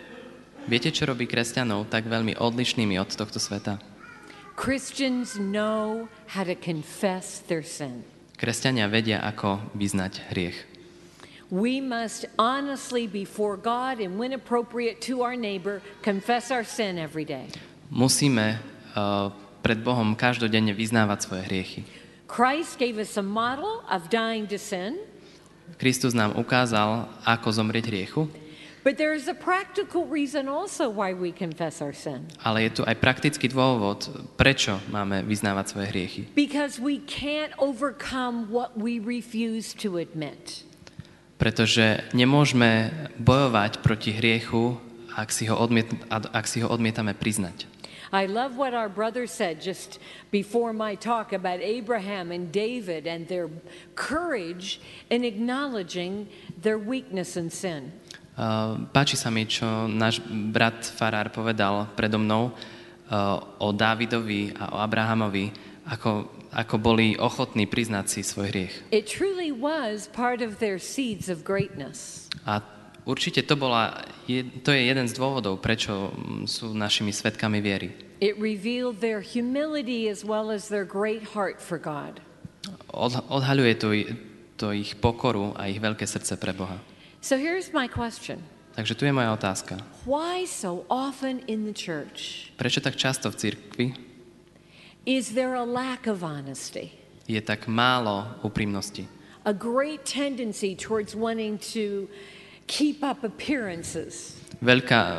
Viete, čo robí kresťanov tak veľmi odlišnými od tohto sveta? Christians know how to confess their sin. Kresťania vedia, ako vyznať hriech. We must honestly before God and when appropriate to our neighbor confess our sin every day. Musíme pred Bohom každodenne vyznávať svoje hriechy. Christ gave us a model of dying to sin. Kristus nám ukázal, ako zomrieť hriechu. But there is a practical reason also why we confess our sin. Ale je tu aj praktický dôvod, prečo máme vyznávať svoje hriechy. Because we can't overcome what we refuse to admit. Pretože nemôžeme bojovať proti hriechu, ak si ho odmietame priznať. I love what our brother said just before my talk about Abraham and David and their courage in acknowledging their weakness and sin. Páči sa mi, čo náš brat Farrar povedal predo mnou o Dávidovi a o Abrahamovi, ako boli ochotní priznať si svoj hriech. It truly was part of their seeds of greatness. A určite to je jeden z dôvodov, prečo sú našimi svedkami viery. It revealed their humility as well as their great heart for God. Odhaľuje to ich pokoru a ich veľké srdce pre Boha. So here's my question. Takže tu je moja otázka. Why so often in the church? Prečo tak často v cirkvi? Is there a lack of honesty? Je tak málo úprimnosti. A great tendency towards wanting to keep up appearances.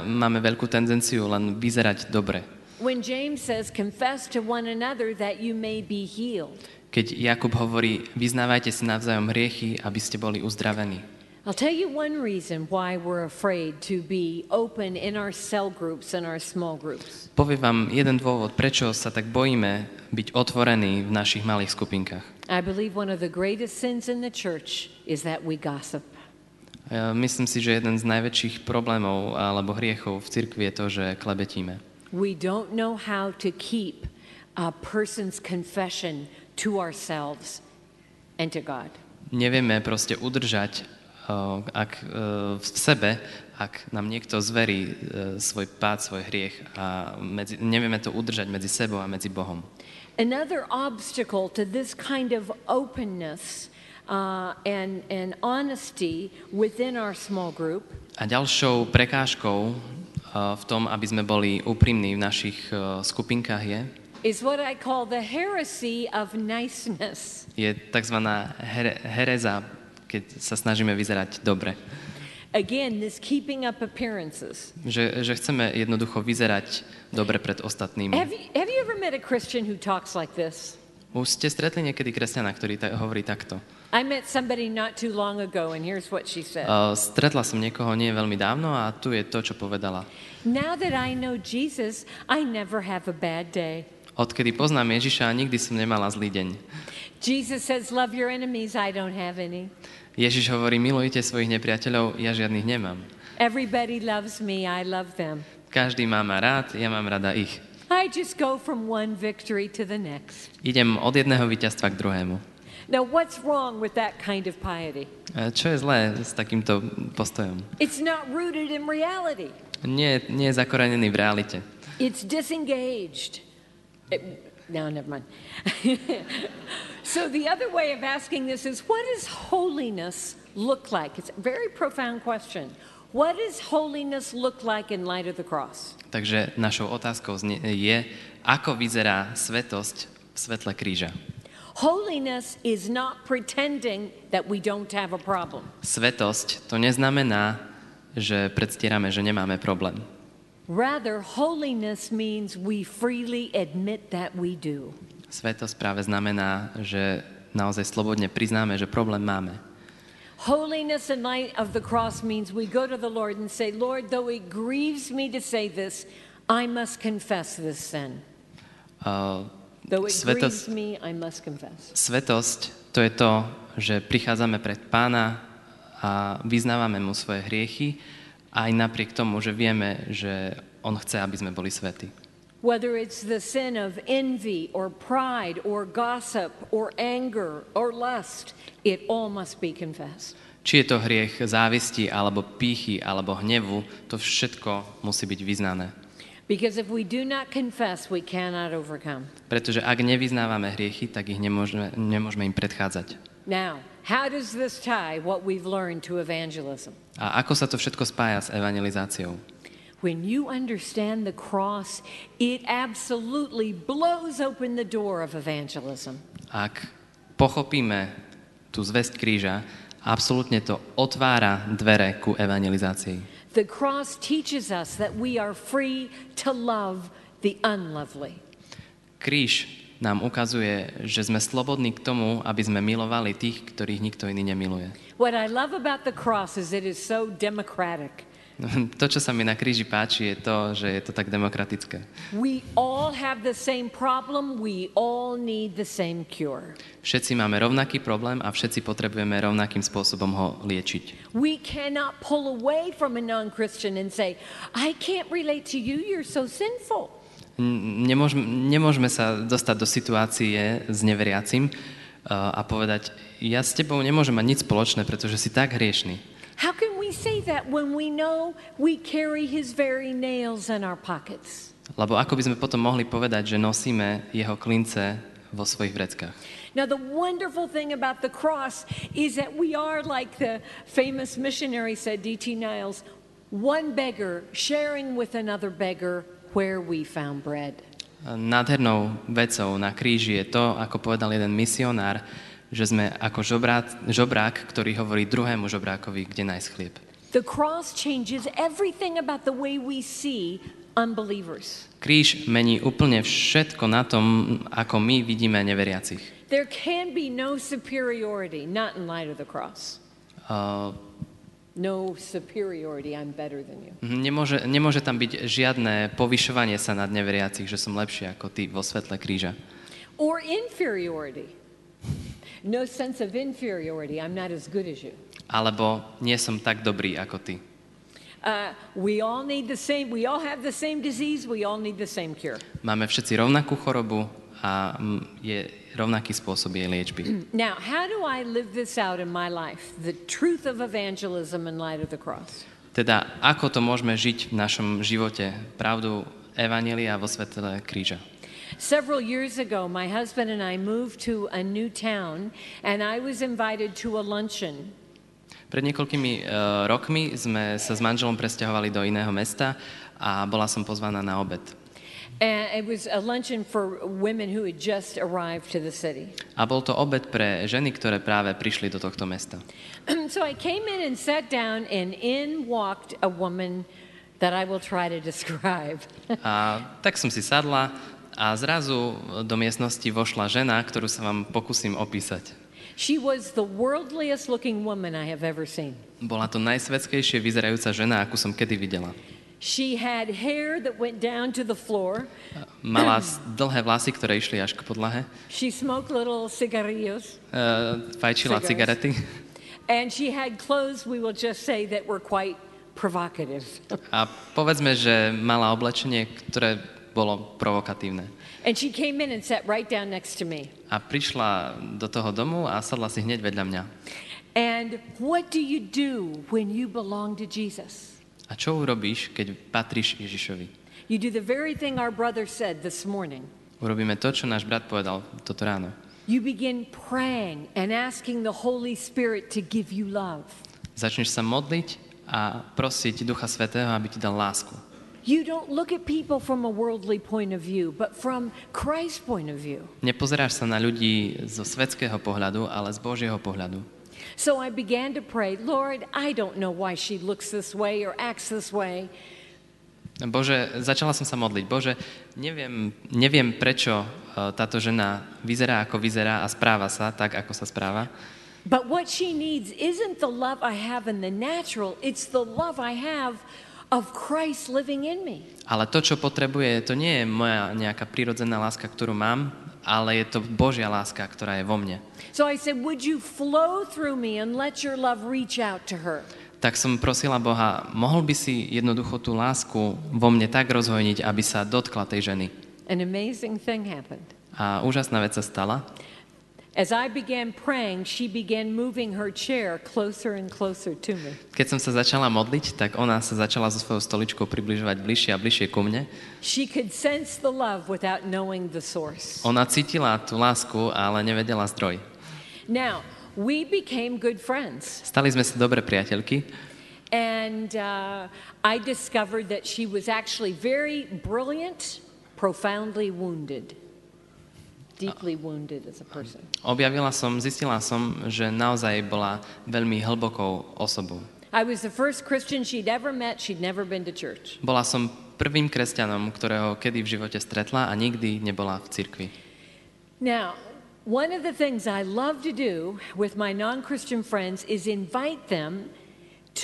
Máme veľkú tendenciu len vyzerať dobre. When James says confess to one another that you may be healed. Keď Jakub hovorí vyznávajte si navzájom hriechy, aby ste boli uzdravení. I'll tell you one reason why we're afraid to be open in our cell groups and our small groups. Poviem vám jeden dôvod, prečo sa tak bojíme byť otvorení v našich malých skupinkách. I believe one of the greatest sins in the church is that we gossip. Myslím si, že jeden z najväčších problémov alebo hriechov v cirkvi je to, že klebetíme. We don't know how to keep a person's confession to ourselves and to God. Nevieme proste udržať ak nám niekto zverí svoj pád, svoj hriech a nevieme to udržať medzi sebou a medzi Bohom. Another obstacle to this kind of openness and honesty within our small group. A ďalšou prekážkou v tom, aby sme boli úprimní v našich skupinkách is what I call the heresy of niceness. Je takzvaná hereza, keď sa snažíme vyzerať dobre. Again, this keeping up appearances. Že chceme jednoducho vyzerať dobre pred ostatnými. Have you ever met a Christian who talks like this? Už ste stretli niekedy kresťana, ktorý hovorí takto? I met somebody not too long ago and here's what she said. Stretla som niekoho nie veľmi dávno a tu je to, čo povedala. Now that I know Jesus, I never have a bad day. Odkedy poznám Ježiša, nikdy som nemala zlý deň. Jesus says, love your enemies, I don't have any. Ježiš hovorí, milujte svojich nepriateľov, ja žiadnych nemám. Everybody loves me, I love them. Každý má ma rád, ja mám rada ich. I just go from one victory to the next. Idem od jedného víťazstva k druhému. Now what's wrong with that kind of piety? Čo je zlé s takýmto postojom? It's not rooted in reality. Nie je zakorenený v realite. It's disengaged. Never mind. So the other way of asking this is, what does holiness look like? It's a very profound question. What does holiness look like in light of the cross? Takže našou otázkou je, ako vyzerá svetosť v svetle kríža. Holiness is not pretending that we don't have a problem. Svetosť to neznamená, že predstierame, že nemáme problém. Rather, holiness means we freely admit that we do. Svetosť práve znamená, že naozaj slobodne priznáme, že problém máme. Holiness in light of the cross means we go to the Lord and say, Lord, though it grieves me to say this, I must confess this sin. Though it grieves me, I must confess. Svetosť to je to, že prichádzame pred Pána a vyznávame mu svoje hriechy, aj napriek tomu, že vieme, že on chce, aby sme boli svätí. Whether it's the sin of envy or pride or gossip or anger or lust, it all must be confessed. Či je to hriech závisti alebo pýchy alebo hnevu, to všetko musí byť vyznané. Because if we do not confess, we cannot overcome. Pretože ak nevyznávame hriechy, tak ich nemôžeme im predchádzať. Now, how does this tie what we've learned to evangelism? A ako sa to všetko spája s evangelizáciou? When you understand the cross, it absolutely blows open the door of evangelism. Ak pochopíme tú zvesť kríža, absolútne to otvára dvere ku evangelizácii. The cross teaches us that we are free to love the unlovely. Kríž nám ukazuje, že sme slobodní k tomu, aby sme milovali tých, ktorých nikto iný nemiluje. What I love about the cross is it is so democratic. To, čo sa mi na kríži páči, je to, že je to tak demokratické. We all have the same problem, we all need the same cure. Všetci máme rovnaký problém a všetci potrebujeme rovnakým spôsobom ho liečiť. We cannot pull away from a non-Christian and say, I can't relate to you, you're so sinful. Nemôžeme sa dostať do situácie s neveriacim a povedať, ja s tebou nemôžem mať nič spoločné, pretože si tak hriešný. How can we say that when we know we carry his very nails in our pockets? Lebo ako by sme potom mohli povedať, že nosíme jeho klince vo svojich vreckách? Now the wonderful thing about the cross is that we are, like the famous missionary said, D.T. Niles, one beggar sharing with another beggar where we found bread. Nádhernou vecou na kríži je to, ako povedal jeden misionár, že sme ako žobrák, ktorý hovorí druhému žobrákovi, kde nájsť chlieb. The cross changes everything about the way we see unbelievers. Kríž mení úplne všetko na tom, ako my vidíme neveriacich. There can be no superiority, not in light of the cross. No superiority, I'm better than you. Nemôže tam byť žiadne povyšovanie sa nad neveriacich, že som lepší ako ty vo svetle kríža. Or inferiority. No sense of inferiority, I'm not as good as you. Alebo nie som tak dobrý ako ty. We all need the same, we all have the same disease, we all need the same cure. Máme všetci rovnakú chorobu a je rovnaký spôsob jej liečby. Now, how do I live this out in my life? The truth of evangelism in light of the cross. Teda ako to môžeme žiť v našom živote, pravdu evanjelia vo svetle kríža? Several years ago, my husband and I moved to a new town, and I was invited to a luncheon. Pred niekoľkými rokmi sme sa s manželom presťahovali do iného mesta a bola som pozvaná na obed. And it was a luncheon for women who had just arrived to the city. A bol to obed pre ženy, ktoré práve prišli do tohto mesta. So I came in and sat down, and in walked a woman that I will try to describe. A tak som si sadla. A zrazu do miestnosti vošla žena, ktorú sa vám pokúsim opísať. She was the worldliest looking woman I have ever seen. Bola to najsvetskejšie vyzerajúca žena, akú som kedy videla. She had hair that went down to the floor. Mala dlhé vlasy, ktoré išli až k podlahe. She smoked little cigarillos. Fajčila cigarety. And she had clothes, we will just say, that were quite provocative. A povedzme, že mala oblečenie, ktoré bolo provokatívne. And she came in and sat right down next to me. A prišla do toho domu a sadla si hneď vedľa mňa. And what do you do when you belong to Jesus? A čo urobíš, keď patríš Ježišovi? You do the very thing our brother said this morning. Urobíme to, čo náš brat povedal toto ráno. You begin praying and asking the Holy Spirit to give you love. Začneš sa modliť a prosiť Ducha Svätého, aby ti dal lásku. You don't look at people from a worldly point of view, but from Christ's point of view. Nepozeráš sa na ľudí zo svetského pohľadu, ale z Božieho pohľadu. So I began to pray, Lord, I don't know why she looks this way or acts this way. Bože, začala som sa modliť. Bože, neviem prečo táto žena vyzerá ako vyzerá a správa sa tak ako sa správa. But what she needs isn't the love I have in the natural, it's the love I have of Christ living in me. Ale to, čo potrebuje, to nie je moja nejaká prirodzená láska, ktorú mám, ale je to Božia láska, ktorá je vo mne. So I said, would you flow through me and let your love reach out to her? Tak som prosila Boha, mohol by si jednoducho tú lásku vo mne tak rozhojniť, aby sa dotkla tej ženy. An amazing thing happened. A úžasná vec sa stala. As I began praying, she began moving her chair closer and closer to me. Keď som sa začala modliť, tak ona sa začala so svojou stoličkou približovať bližšie a bližšie ku mne. She could sense the love without knowing the source. Ona cítila tú lásku, ale nevedela zdroj. Now, we became good friends. Stali sme sa dobré priateľky. And I discovered that she was actually very brilliant, profoundly wounded. Deeply wounded as a person. Zistila som, že naozaj bola veľmi hlbokou osobou. I was the first Christian she'd ever met, she'd never been to church. Bola som prvým kresťanom, ktorého kedy v živote stretla a nikdy nebola v cirkvi. Now, one of the things I love to do with my non-Christian friends is invite them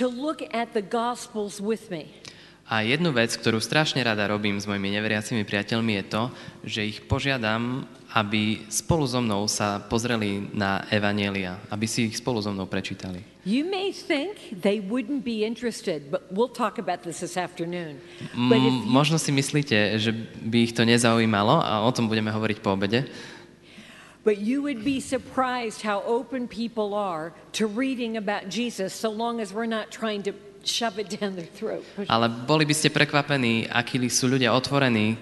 to look at the Gospels with me. A jednu vec, ktorú strašne rada robím s mojimi neveriacimi priateľmi, je to, že ich požiadam, aby spolu so mnou sa pozreli na evanjelia, aby si ich spolu so mnou prečítali. You may think they wouldn't be interested, but we'll talk about this afternoon. Možno si myslíte, že by ich to nezaujímalo a o tom budeme hovoriť po obede. But you would be surprised how open people are to reading about Jesus so long as we're not trying to shove it down their throat. Ale boli by ste prekvapení, akí sú ľudia otvorení,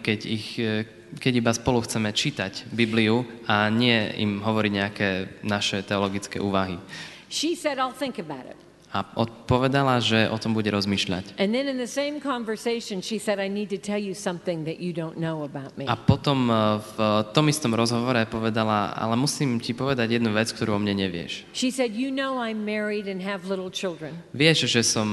keď iba spolu chceme čítať Bibliu a nie im hovoriť nejaké naše teologické úvahy. She said, I'll think about it. A odpovedala, že o tom bude rozmýšľať. A potom v tom istom rozhovore povedala, ale musím ti povedať jednu vec, ktorú o mne nevieš. Vieš, že som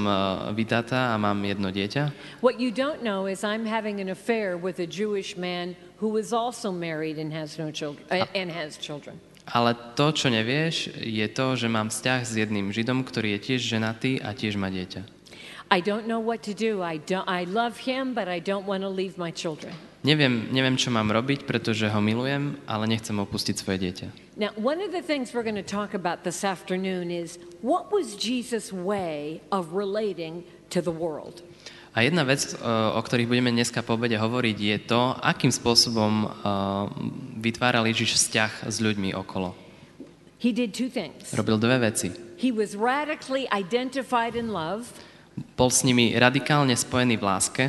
vydatá a mám jedno dieťa? What you don't know is I'm having an affair with a Jewish man who is also married and has no children and has children. Ale to, čo nevieš, je to, že mám vzťah s jedným Židom, ktorý je tiež ženatý a tiež má dieťa. Neviem, čo mám robiť, pretože ho milujem, ale nechcem opustiť svoje dieťa. Now, one of the things we're going to talk about this afternoon is what was Jesus' way of relating to the world. A jedna vec, o ktorých budeme dneska po obede hovoriť, je to, akým spôsobom vytváral Ježiš vzťah s ľuďmi okolo. Robil dve veci. Bol s nimi radikálne spojený v láske.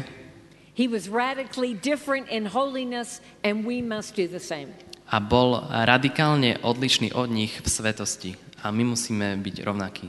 A bol radikálne odlišný od nich v svetosti. A my musíme byť rovnakí.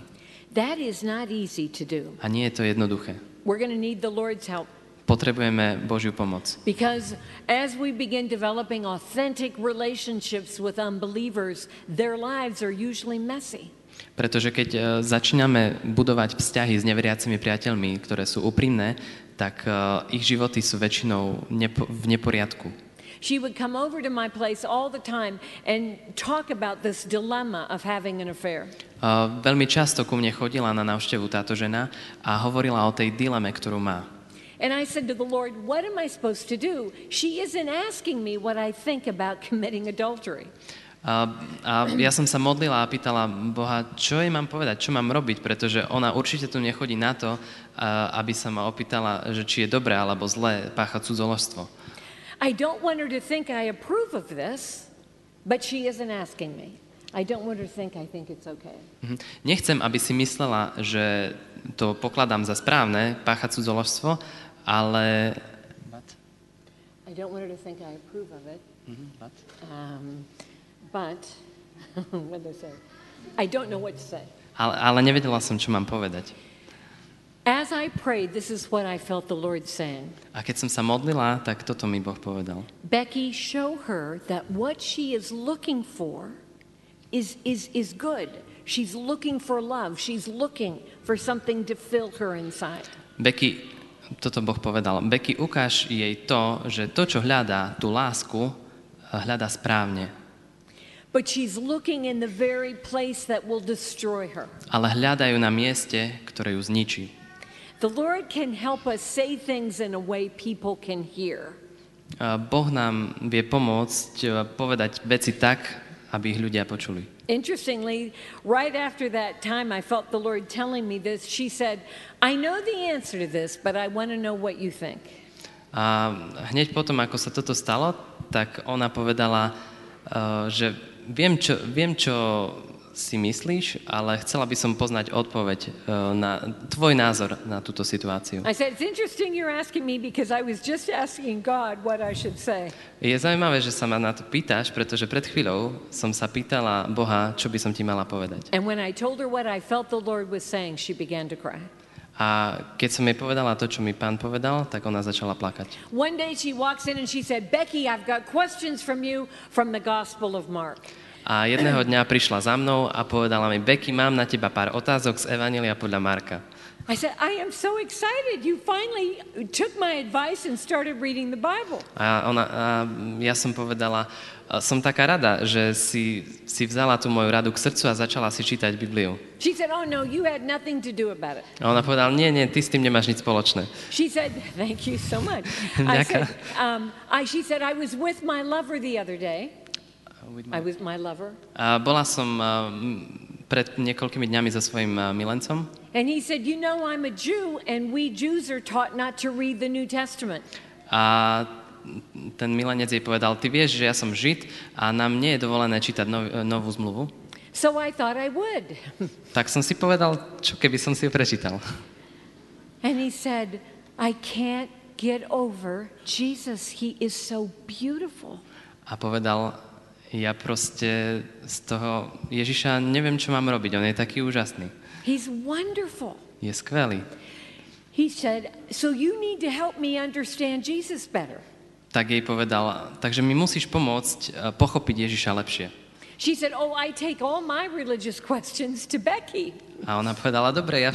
A nie je to jednoduché. We're going to need the Lord's help. Potrebujeme Božiu pomoc. Because as we begin developing authentic relationships with unbelievers, their lives are usually messy. Pretože keď začíname budovať vzťahy s neveriacimi priateľmi, ktoré sú úprimné, tak ich životy sú väčšinou v neporiadku. She would come over to my place all the time and talk about this dilemma of having an affair. Veľmi často ku mne chodila na návštevu táto žena a hovorila o tej dileme, ktorú má. And I said to the Lord, what am I supposed to do? She isn't asking me what I think about committing adultery. A ja som sa modlila a pýtala Boha, čo jej mám povedať, čo mám robiť, pretože ona určite tu nechodí na to, aby sa ma opýtala, že či je dobré alebo zlé páchať cudzoložstvo. I don't want her to think I approve of this, but she isn't asking me. I don't want her to think I think it's okay. Nechcem, aby si myslela, že to pokladám za správne, páchať cudzoložstvo, ale I don't want her to think I approve of it. But what they say. I don't know what to say. Ale nevedela som, čo mám povedať. As I prayed, this is what I felt the Lord saying. A keď som sa modlila, tak toto mi Boh povedal. Becky, show her that what she is looking for is good. She's looking for love. She's looking for something to fill her inside. Becky, toto Boh povedal. Becky, ukáž jej to, že to, čo hľadá, tú lásku, hľadá správne. But she's looking in the very place that will destroy her. Ale hľadajú na mieste, ktoré ju zničí. The Lord can help us say things in a way people can hear. Boh nám vie pomôcť povedať veci tak, aby ich ľudia počuli. Interestingly, right after that time I felt the Lord telling me this. She said, I know the answer to this, but I want to know what you think. A hneď potom, ako sa toto stalo, tak ona povedala, že viem, čo si myslíš, ale chcela by som poznať odpoveď na tvoj názor na túto situáciu. Je zaujímavé, že sa ma na to pýtaš, pretože pred chvíľou som sa pýtala Boha, čo by som ti mala povedať. A keď som jej povedala to, čo mi Pán povedal, tak ona začala plakať. One day she walks in and she said, Becky, I've got questions from you from the Gospel of Mark. A jedného dňa prišla za mnou a povedala mi, Becky, mám na teba pár otázok z Evanjelia podľa Marka. I said, I am so excited. You finally took my advice and started reading the Bible. Ja som povedala, som taká rada, že si vzala tú moju radu k srdcu a začala si čítať Bibliu. She said, "Oh no, you had nothing to do about it." A ona povedala, nie, ty s tým nemáš nič spoločné. She said, "Thank you so much." I said, she said, "I was with my lover the other day." Bola som pred niekoľkými dňami so svojím milencom. And he said, "You know, I'm a Jew and we Jews are taught not to read the New Testament." A ten milenec jej povedal: "Ty vieš, že ja som Žid a nám nie je dovolené čítať novú zmluvu." So I thought I would. Tak som si povedal, čo keby som si ju prečítal. And he said, "I can't get over Jesus. He is so beautiful." A povedal: "Ja proste z toho Ježiša neviem, čo mám robiť. On je taký úžasný. He's wonderful. Je skvelý." He said, "So you need to help me understand Jesus better." Tak jej povedala, takže mi musíš pomôcť pochopiť Ježiša lepšie. She said, "Oh, I take all my religious questions to Becky." A ona povedala, dobre, ja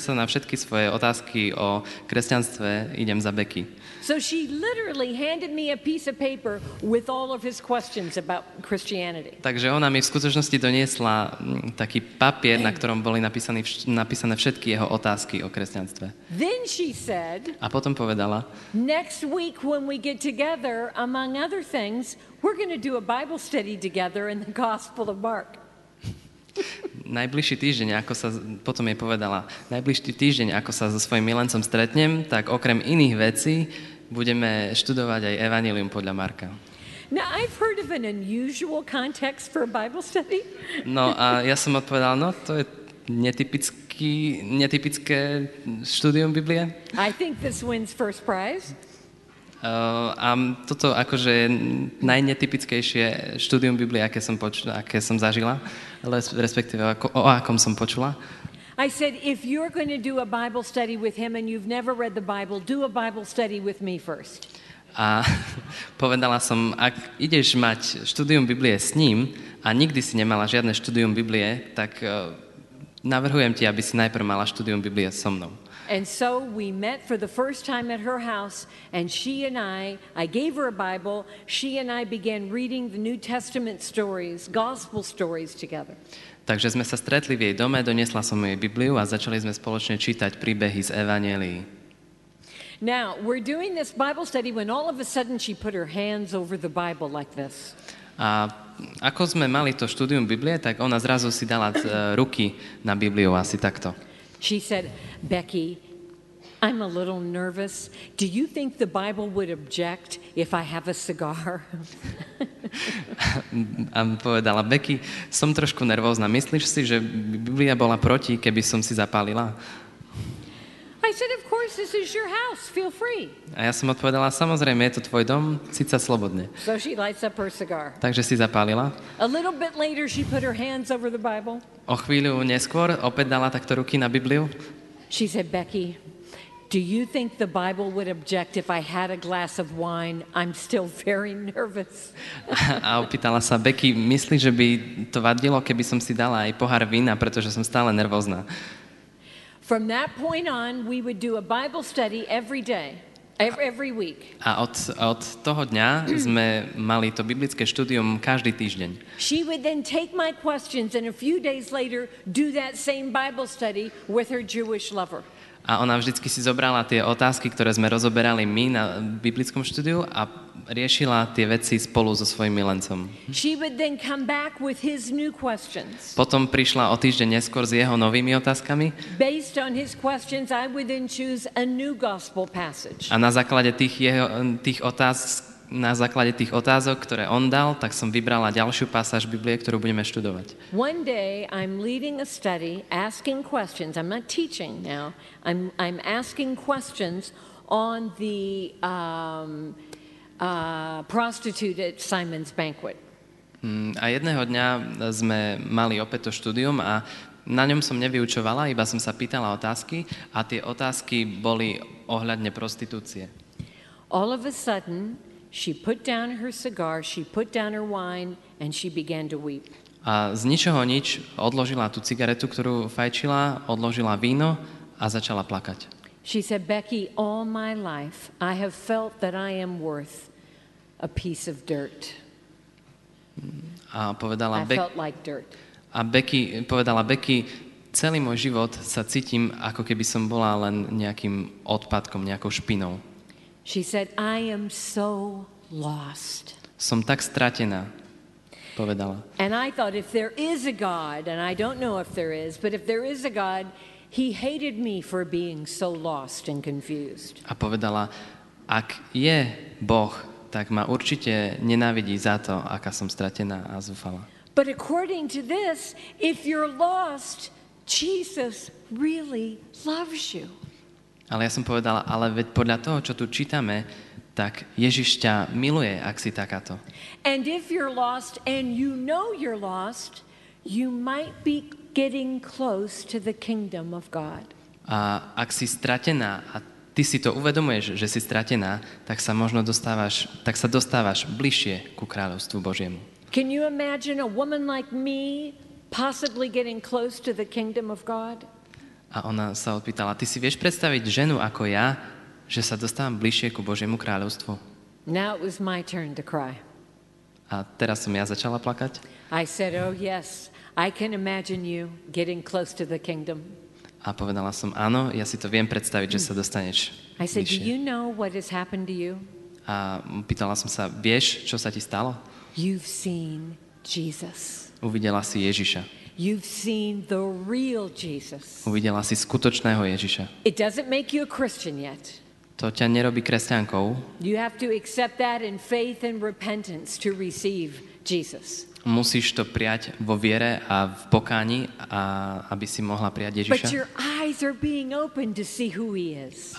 sa na všetky svoje otázky o kresťanstve idem za Becky. So she literally handed me a piece of paper with all of his questions about Christianity. Takže ona mi v skutočnosti doniesla taký papier, na ktorom boli napísané všetky jeho otázky o kresťanstve. Then she said, a potom povedala, next week when we get together, among other things, we're going to do a Bible study together in the Gospel of Mark. Najbližší týždeň, ako sa so svojím milencom stretnem, tak okrem iných vecí budeme študovať aj evanjelium podľa Marka. Now, I've heard of an unusual context for a Bible study. No a ja som odpovedal, to je netypické štúdium Biblie. I think this wins first prize. A toto akože je najnetypickejšie štúdium Biblie, aké som zažila, respektíve o akom som počula. I said, if you're going to do a Bible study with him and you've never read the Bible, do a Bible study with me first. A povedala som, ak ideš mať štúdium Biblie s ním a nikdy si nemala žiadne štúdium Biblie, tak navrhujem ti, aby si najprv mala štúdium Biblie so mnou. And so we met for the first time at her house, and she and I gave her a Bible, she and I began reading the New Testament stories, gospel stories together. Takže sme sa stretli v jej dome, doniesla som jej Bibliu a začali sme spoločne čítať príbehy z Evanjelií. Now, we're doing this Bible study when all of a sudden she put her hands over the Bible like this. A ako sme mali to štúdium Biblie, tak ona zrazu si dala ruky na Bibliu asi takto. She said, "Becky, I'm a little nervous. Do you think the Bible would object if I have a cigar?" A povedala, Becky, som trošku nervózna. Myslíš si, že Biblia bola proti, keby som si zapálila? I said, "Of course, this is your house. Feel free." A ja som odpovedala, samozrejme, je to tvoj dom, cíť sa slobodne. So she lights up her cigar. Takže si zapálila. A little bit later she put her hands over the Bible. O chvíľu neskôr opäť dala takto ruky na Bibliu. She said, "Becky, do you think the Bible would object if I had a glass of wine? I'm still very nervous." A opýtala sa, Becky, myslíš, že by to vadilo, keby som si dala aj pohár vína, pretože som stále nervózna? From that point on, we would do a Bible study every day. Every week. A od toho dňa sme mali to biblické štúdium každý týždeň. She would then take my questions and a few days later do that same Bible study with her Jewish lover. A ona vždycky si zobrala tie otázky, ktoré sme rozoberali my na biblickom štúdiu a riešila tie veci spolu so svojím milencom. She would then come back with his new questions. Potom prišla o týždeň neskôr s jeho novými otázkami. Based on his questions, I would then choose a new gospel passage. A na základe tých otázok, ktoré on dal, tak som vybrala ďalšiu pasáž Biblie, ktorú budeme študovať. One day I'm leading a study asking questions. I'm not teaching now. I'm asking questions on the prostitute at Simon's banquet. A jedného dňa sme mali opäť to štúdium a na ňom som nevyučovala, iba som sa pýtala otázky a tie otázky boli ohľadne prostitúcie. All of a sudden she put down her cigar, she put down her wine, and she began to weep. A z ničoho nič odložila tú cigaretu, ktorú fajčila, odložila víno a začala plakať. She said, Becky, all my life I have felt that I am worth a piece of dirt. A povedala Becky, celý môj život sa cítim, ako keby som bola len nejakým odpadkom, nejakou špinou. She said, I am so lost. Som tak stratená, povedala. And I thought, if there is a God, and I don't know if there is, but if there is a God, he hated me for being so lost and confused. A povedala, ak je Boh, tak ma určite nenávidí za to, aká som stratená a zúfala. But according to this, if you're lost, Jesus really loves you. Ale ja som povedala, ale veď podľa toho, čo tu čítame, tak Ježiš ťa miluje, ak si takáto. And if you're lost and you know you're lost, you might be getting close to the kingdom of God. A ak si stratená a ty si to uvedomuješ, že si stratená, tak sa možno dostávaš, tak sa dostávaš bližšie ku kráľovstvu Božiemu. Can you imagine a woman like me possibly getting close to the kingdom of God? A ona sa odpýtala, ty si vieš predstaviť ženu ako ja, že sa dostávam bližšie ku Božiemu kráľovstvu? Now it was my turn to cry. A teraz som ja začala plakať. I said, oh yes, I can imagine you getting close to the kingdom. A povedala som, áno, ja si to viem predstaviť, že sa dostaneš bližšie. I said, do you know what has happened to you? A pýtala som sa, vieš, čo sa ti stalo? You've seen Jesus. Uvidela si Ježiša. You've seen the real Jesus. Uvidela si skutočného Ježiša. It doesn't make you a Christian yet. To ťa nerobí kresťankou. You have to accept that in faith and repentance to receive Jesus. Musíš to prijať vo viere a v pokáni, aby si mohla prijať Ježiša.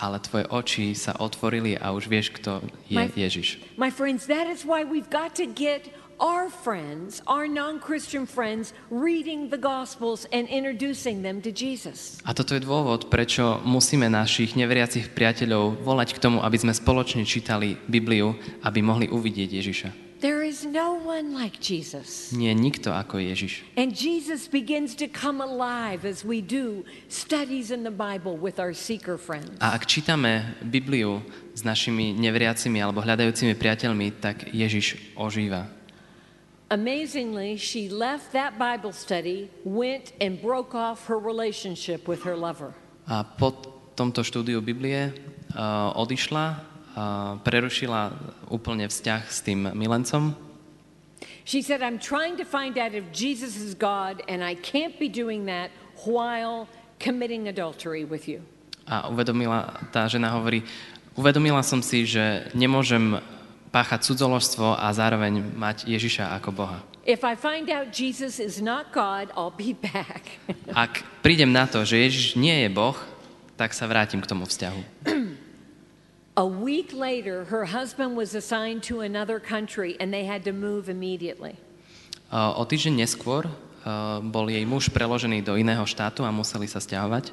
Ale tvoje oči sa otvorili a už vieš, kto je Ježiš. My friends, that is why we've got to get our friends, our non-Christian friends, reading the Gospels and introducing them to Jesus. A toto je dôvod, prečo musíme našich neveriacich priateľov volať k tomu, aby sme spoločne čítali Bibliu, aby mohli uvidieť Ježiša. There is no one like Jesus. Nie nikto ako Ježiš. And Jesus begins to come alive as we do studies in the Bible with our seeker friends. A ak čítame Bibliu s našimi neveriacimi alebo hľadajúcimi priateľmi, tak Ježiš ožíva. Amazingly, she left that Bible study, went and broke off her relationship with her lover. A po tomto štúdiu Biblie odišla. Prerušila úplne vzťah s tým milencom. She said, I'm trying to find out if Jesus is God and I can't be doing that while committing adultery with you. A uvedomila som si, že nemôžem páchať cudzoložstvo a zároveň mať Ježiša ako Boha. If I find out Jesus is not God, I'll be back. Ak prídem na to, že Ježiš nie je Boh, tak sa vrátim k tomu vzťahu. A week later, her husband was assigned to another country and they had to move immediately. O týždeň neskôr bol jej muž preložený do iného štátu a museli sa sťahovať.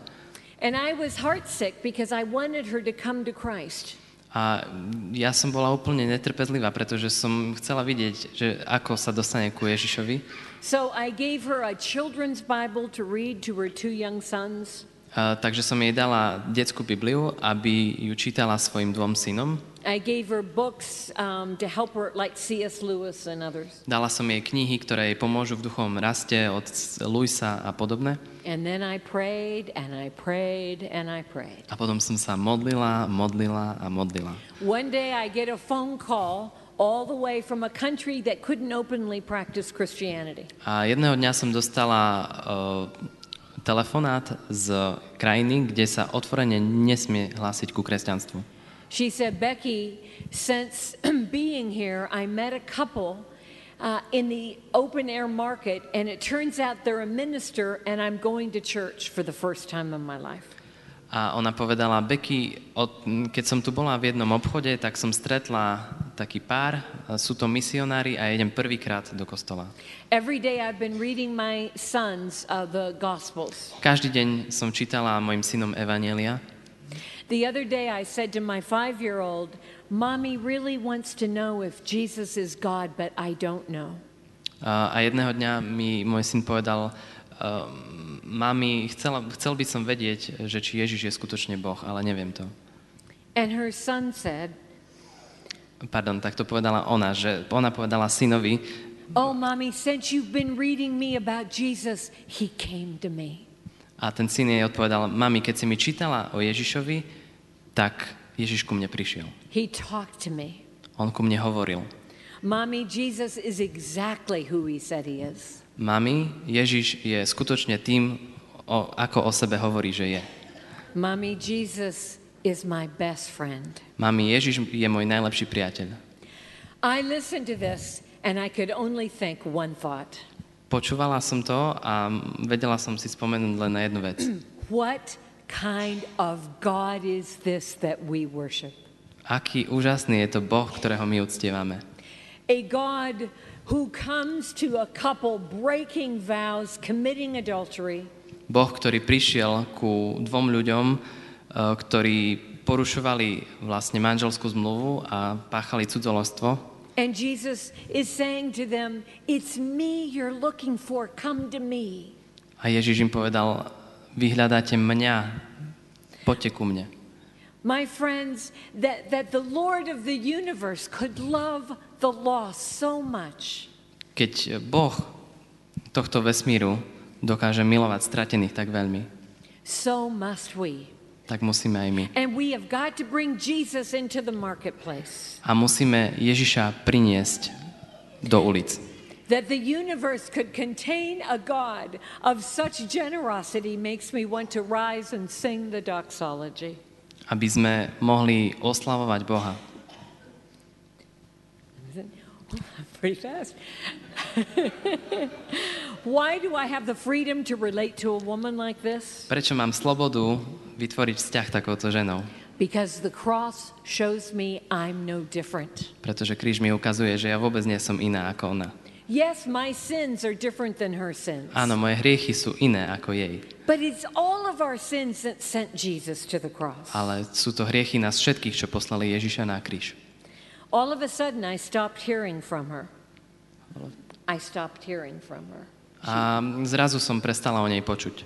And I was heartsick because I wanted her to come to Christ. A ja som bola úplne netrpezlivá, pretože som chcela vidieť, že ako sa dostane ku Ježišovi. So I gave her a children's Bible to read to her two young sons. Takže som jej dala detskú Bibliu, aby ju čítala svojim dvom synom. I gave her books to help her like C.S. Lewis and others. Dala som jej knihy, ktoré jej pomôžu v duchovnom raste od Lewisa a podobne. And then I prayed and I prayed and I prayed. A potom som sa modlila. One day I get a phone call all the way from a country that couldn't openly practice Christianity. A jedného dňa som dostala telefonát z krajiny, kde sa otvorene nesmie hlásiť ku kresťanstvu. She said, Becky, since being here, I met a couple in the open air market and it turns out they're a minister and I'm going to church for the first time in my life. A ona povedala, Becky, keď som tu bola v jednom obchode, tak som stretla taký pár, sú to misionári a idem prvýkrát do kostola. Každý deň som čítala mojim synom evanjelia. The other day I said to my 5-year-old, Mommy really wants to know if Jesus is God, but I don't know. A jedného dňa mi môj syn povedal, mami, chcel by som vedieť, že či Ježiš je skutočne Boh, ale neviem to. And her son said, pardon, tak to povedala ona, že ona povedala synovi, oh, mommy, since you've been reading me about Jesus, he came to me. A ten syn jej odpovedal, mami, keď si mi čítala o Ježišovi, tak Ježiš ku mne prišiel. He talked to me. On ku mne hovoril. Mommy, Jesus is exactly who he said he is. Mami, Ježiš je skutočne tým, ako o sebe hovorí, že je. Mommy, Jesus is my best friend. Mami, Ježiš je môj najlepší priateľ. I listened to this and I could only think one thought. Počúvala som to a vedela som si spomenúť len na jednu vec. What kind of God is this that we worship? Aký úžasný je to Boh, ktorého my uctievame. A God who comes to a couple breaking vows, committing adultery. Boh, ktorý prišiel ku dvom ľuďom, ktorí porušovali vlastne manželskú zmluvu a páchali cudzoložstvo. And Jesus is saying to them, it's me you're looking for, come to me. A Ježiš im povedal, vy hľadáte mňa, poďte ku mne. My friends, that the Lord of the universe could love the lost so much. Keď Boh tohto vesmíru dokáže milovať stratených tak veľmi, so must we. Tak musíme aj my. A musíme Ježiša priniesť do ulic. Aby sme mohli oslavovať Boha. Pretty fast. Why do I have the freedom to relate to a woman like this? Prečo mám slobodu vytvoriť vzťah takouto ženou? Because the cross shows me I'm no different. Pretože kríž mi ukazuje, že ja vôbec nie som iná ako ona. Yes, my sins are different than her sins. Áno, moje hriechy sú iné ako jej. But it's all of our sins that sent Jesus to the cross. Ale sú to hriechy nás všetkých, čo poslali Ježiša na kríž. All of a sudden I stopped hearing from her. A zrazu som prestala o nej počuť.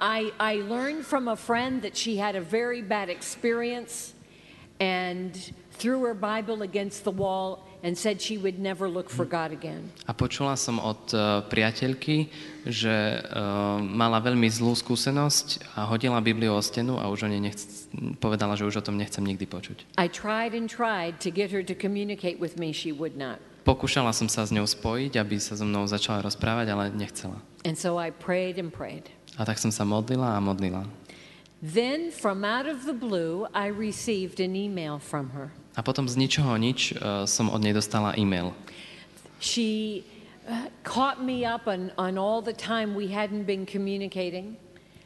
I learned from a friend that she had a very bad experience and threw her Bible against the wall and said she would never look for God again. A počula som od priateľky, že mala veľmi zlú skúsenosť a hodila Bibliu o stenu a už o nej povedala, že už o tom nechcem nikdy počuť. I tried and tried to get her to communicate with me, she would not. Pokúšala som sa s ňou spojiť, aby sa so mnou začala rozprávať, ale nechcela. And so I prayed and prayed. A tak som sa modlila a modlila. Then from out of the blue I received an email from her. A potom z ničoho nič som od nej dostala e-mail. She caught me up on all the time we hadn't been communicating.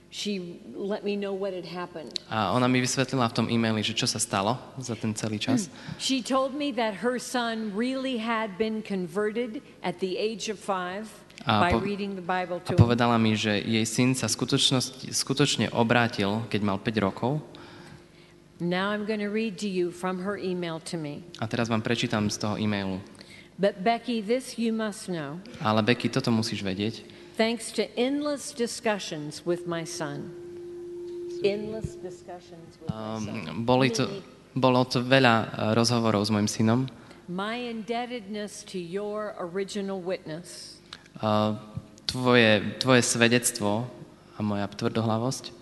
She let me know what had happened. A ona mi vysvetlila v tom e-maili, že čo sa stalo za ten celý čas. She told me that her son really had been converted at the age of 5 by reading the Bible to him. A povedala mi, že jej syn sa skutočne obrátil, keď mal 5 rokov. Now I'm going to read to you from her email to me. A teraz vám prečítam z toho e-mailu. But Becky, this you must know. Ale Becky, toto musíš vedieť. Thanks to endless discussions with my son. Bolo to veľa rozhovorov s mojim synom. My indebtedness to your original witness. Tvoje svedectvo a moja tvrdohlavosť.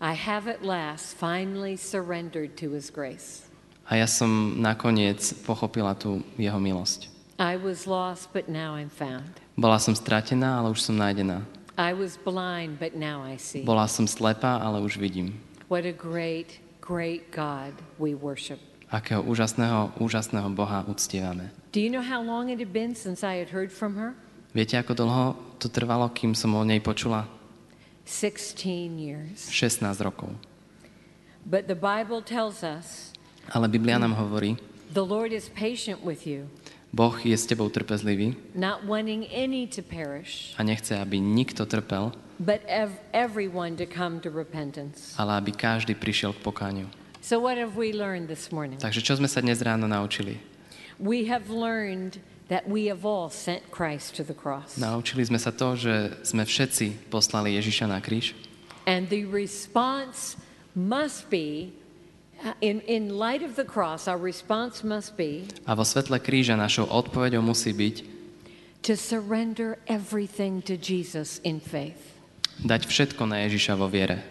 I have at last finally surrendered to his grace. A ja som nakoniec pochopila tú jeho milosť. I was lost, but now I'm found. Bola som stratená, ale už som nájdená. I was blind, but now I see. Bola som slepá, ale už vidím. What a great, great God we worship. Akého úžasného Boha uctievame. Do you know how long it had been since I had heard from her? Viete, ako dlho to trvalo, kým som o nej počula? 16 years. 16 rokov. But the Bible tells us. Ale Biblia nám hovorí. The Lord is patient with you. Boh je s tebou trpezlivý a nechce, aby nikto trpel, ale aby každý prišiel k pokániu. Takže čo sme sa dnes ráno naučili? that we have all sent Christ to the cross. Naučili sme sa to, že sme všetci poslali Ježiša na kríž. And the response must be in light of the cross, our response must be a vo svetle kríža našou odpoveďou musí byť to surrender everything to Jesus in faith. Dať všetko na Ježiša vo viere.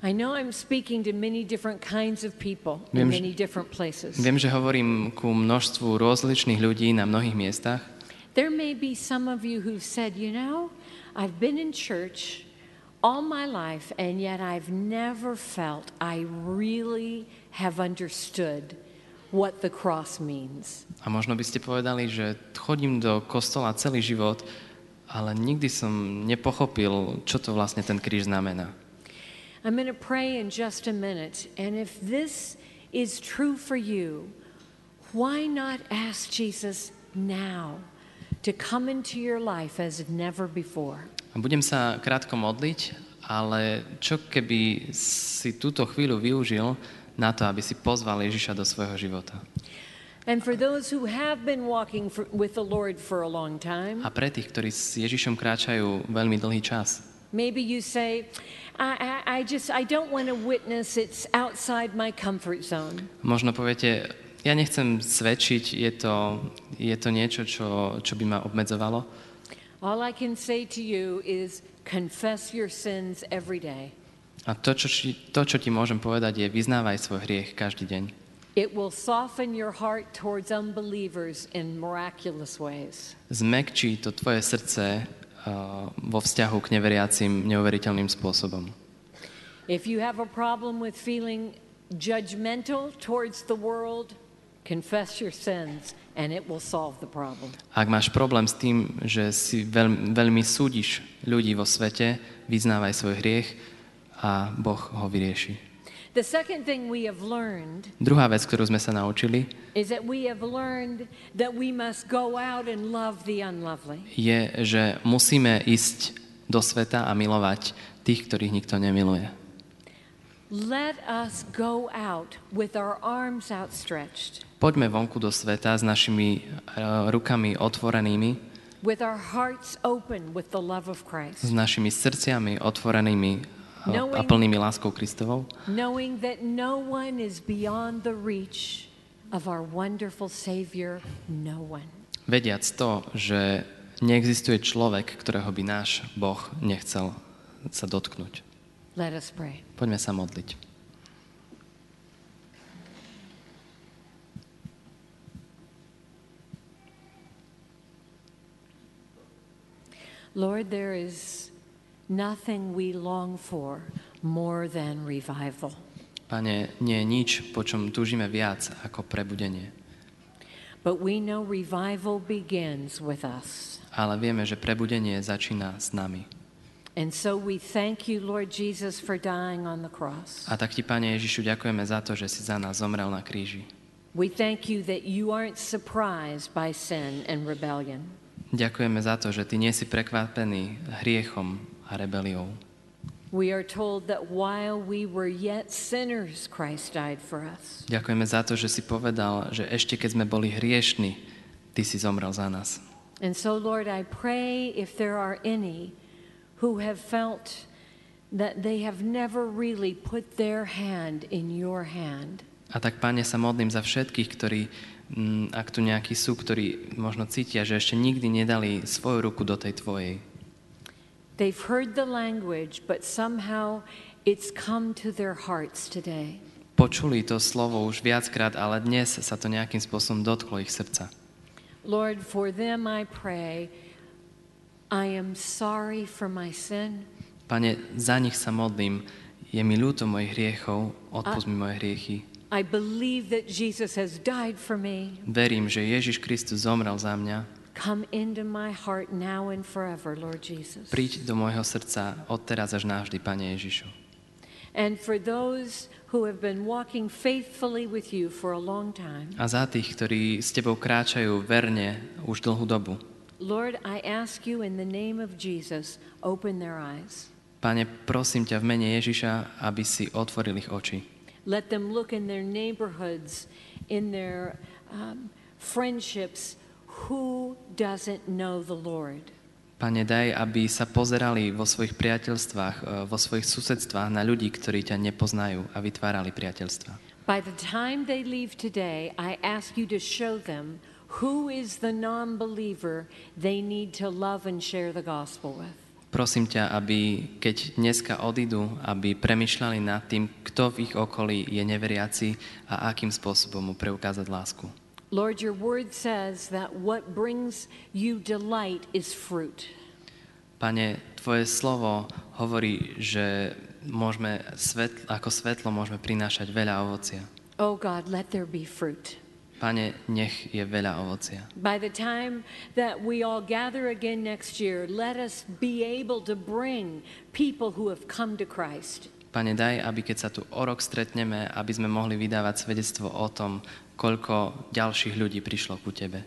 I know I'm speaking to many different kinds of people in many different places. Viem, že hovorím ku množstvu rozličných ľudí na mnohých miestach. There may be some of you who've said, you know, I've been in church all my life and yet I've never felt I really have understood what the cross means. A možno by ste povedali, že chodím do kostola celý život, ale nikdy som nepochopil, čo to vlastne ten kríž znamená. I'm going to pray in just a minute, and if this is true for you, why not ask Jesus now to come into your life as never before? Budem sa krátko modliť, ale čo keby si túto chvíľu využil na to, aby si pozval Ježiša do svojho života? And for those who have been walking with the Lord for a long time. A pre tých, ktorí s Ježišom kráčajú veľmi dlhý čas. Maybe you say, I don't want to witness, it's outside my comfort zone. Možno poviete, ja nechcem svedčiť, je to niečo, čo by ma obmedzovalo. All I can say to you is confess your sins every day. A to, čo ti môžem povedať, je vyznávaj svoj hriech každý deň. It will soften your heart towards unbelievers in miraculous ways. Zmekčí to tvoje srdce vo vzťahu k neveriacim neuveriteľným spôsobom. If you have a problem with feeling judgmental towards the world, confess your sins and it will solve the problem. Ak máš problém s tým, že si veľmi súdiš ľudí vo svete, vyznávaj svoj hriech a Boh ho vyrieši. The second thing we have learned. Druhá vec, ktorú sme sa naučili, is that we have learned that we must go out and love the unlovely. Je, že musíme ísť do sveta a milovať tých, ktorých nikto nemiluje. Let us go out with our arms outstretched. Poďme vonku do sveta s našimi rukami otvorenými. With our hearts open with the love of Christ. S našimi srdciami otvorenými a plnými láskou Kristovou. Knowing that no one is beyond the reach of our wonderful Savior, no one. Vediac to, že neexistuje človek, ktorého by náš Boh nechcel sa dotknúť. Let us pray. Poďme sa modliť. Lord, there is nothing we long for more than revival. Pane, nie je nič, po čom túžime viac ako prebudenie. But we know revival begins with us. Ale vieme, že prebudenie začína s nami. And so we thank you, Lord Jesus, for dying on the cross. A tak ti, Pane Ježišu, ďakujeme za to, že si za nás zomrel na kríži. We thank you that you aren't surprised by sin and rebellion. Ďakujeme za to, že ty nie si prekvapený hriechom a rebeliou. We are told that while we were yet sinners, Christ died for us. Ďakujeme za to, že si povedal, že ešte keď sme boli hriešni, ty si zomrel za nás. And so Lord, I pray if there are any who have felt that they have never really put their hand in your hand. A tak, Pane, sa modlím za všetkých, ktorí, ak tu nejakí sú, ktorí možno cítia, že ešte nikdy nedali svoju ruku do tej tvojej. They've heard the language, but somehow it's come to their hearts today. Počuli to slovo už viackrát, ale dnes sa to nejakým spôsobom dotklo ich srdca. Lord, for them I pray. I am sorry for my sin. Pane, za nich sa modlím. Je mi ľúto mojich hriechov, odpusť mi moje hriechy. I believe that Jesus has died for me. Verím, že Ježiš Kristus zomrel za mňa. Come into my heart now and forever, Lord Jesus. Príď do môjho srdca odteraz až navždy, Pane Ježišu. And for those who have been walking faithfully with you for a long time. A za tých, ktorí s tebou kráčajú verne už dlhú dobu. Lord, I ask you in the name of Jesus, open their eyes. Pane, prosím ťa v mene Ježiša, aby si otvoril ich oči. Let them look in their neighborhoods, in their friendships, who doesn't know the Lord? Pane, daj, aby sa pozerali vo svojich priateľstvách, vo svojich susedstvách na ľudí, ktorí ťa nepoznajú a vytvárali priateľstva. By the time they leave today, I ask you to show them who is the non-believer they need to love and share the gospel with. Prosím ťa, aby keď dneska odídu, aby premýšľali nad tým, kto v ich okolí je neveriaci a akým spôsobom mu preukázať lásku. Lord, your word says that what brings you delight is fruit. Pane, tvoje slovo hovorí, že môžeme ako svetlo môžeme prinášať veľa ovocia. Oh God, let there be fruit. Pane, nech je veľa ovocia. By the time that we all gather again next year, let us be able to bring people who have come to Christ. Pane, daj, aby keď sa tu o rok stretneme, aby sme mohli vydávať svedectvo o tom, koľko ďalších ľudí prišlo ku tebe.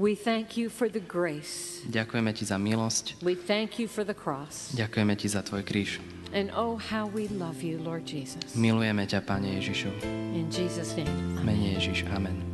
We thank you for the grace. Ďakujeme ti za milosť. We thank you for the cross. Ďakujeme ti za tvoj kríž. And oh, how we love you, Lord Jesus. Milujeme ťa, Pane Ježišu. In Jesus' name. Amen. Mene Ježiš, amen.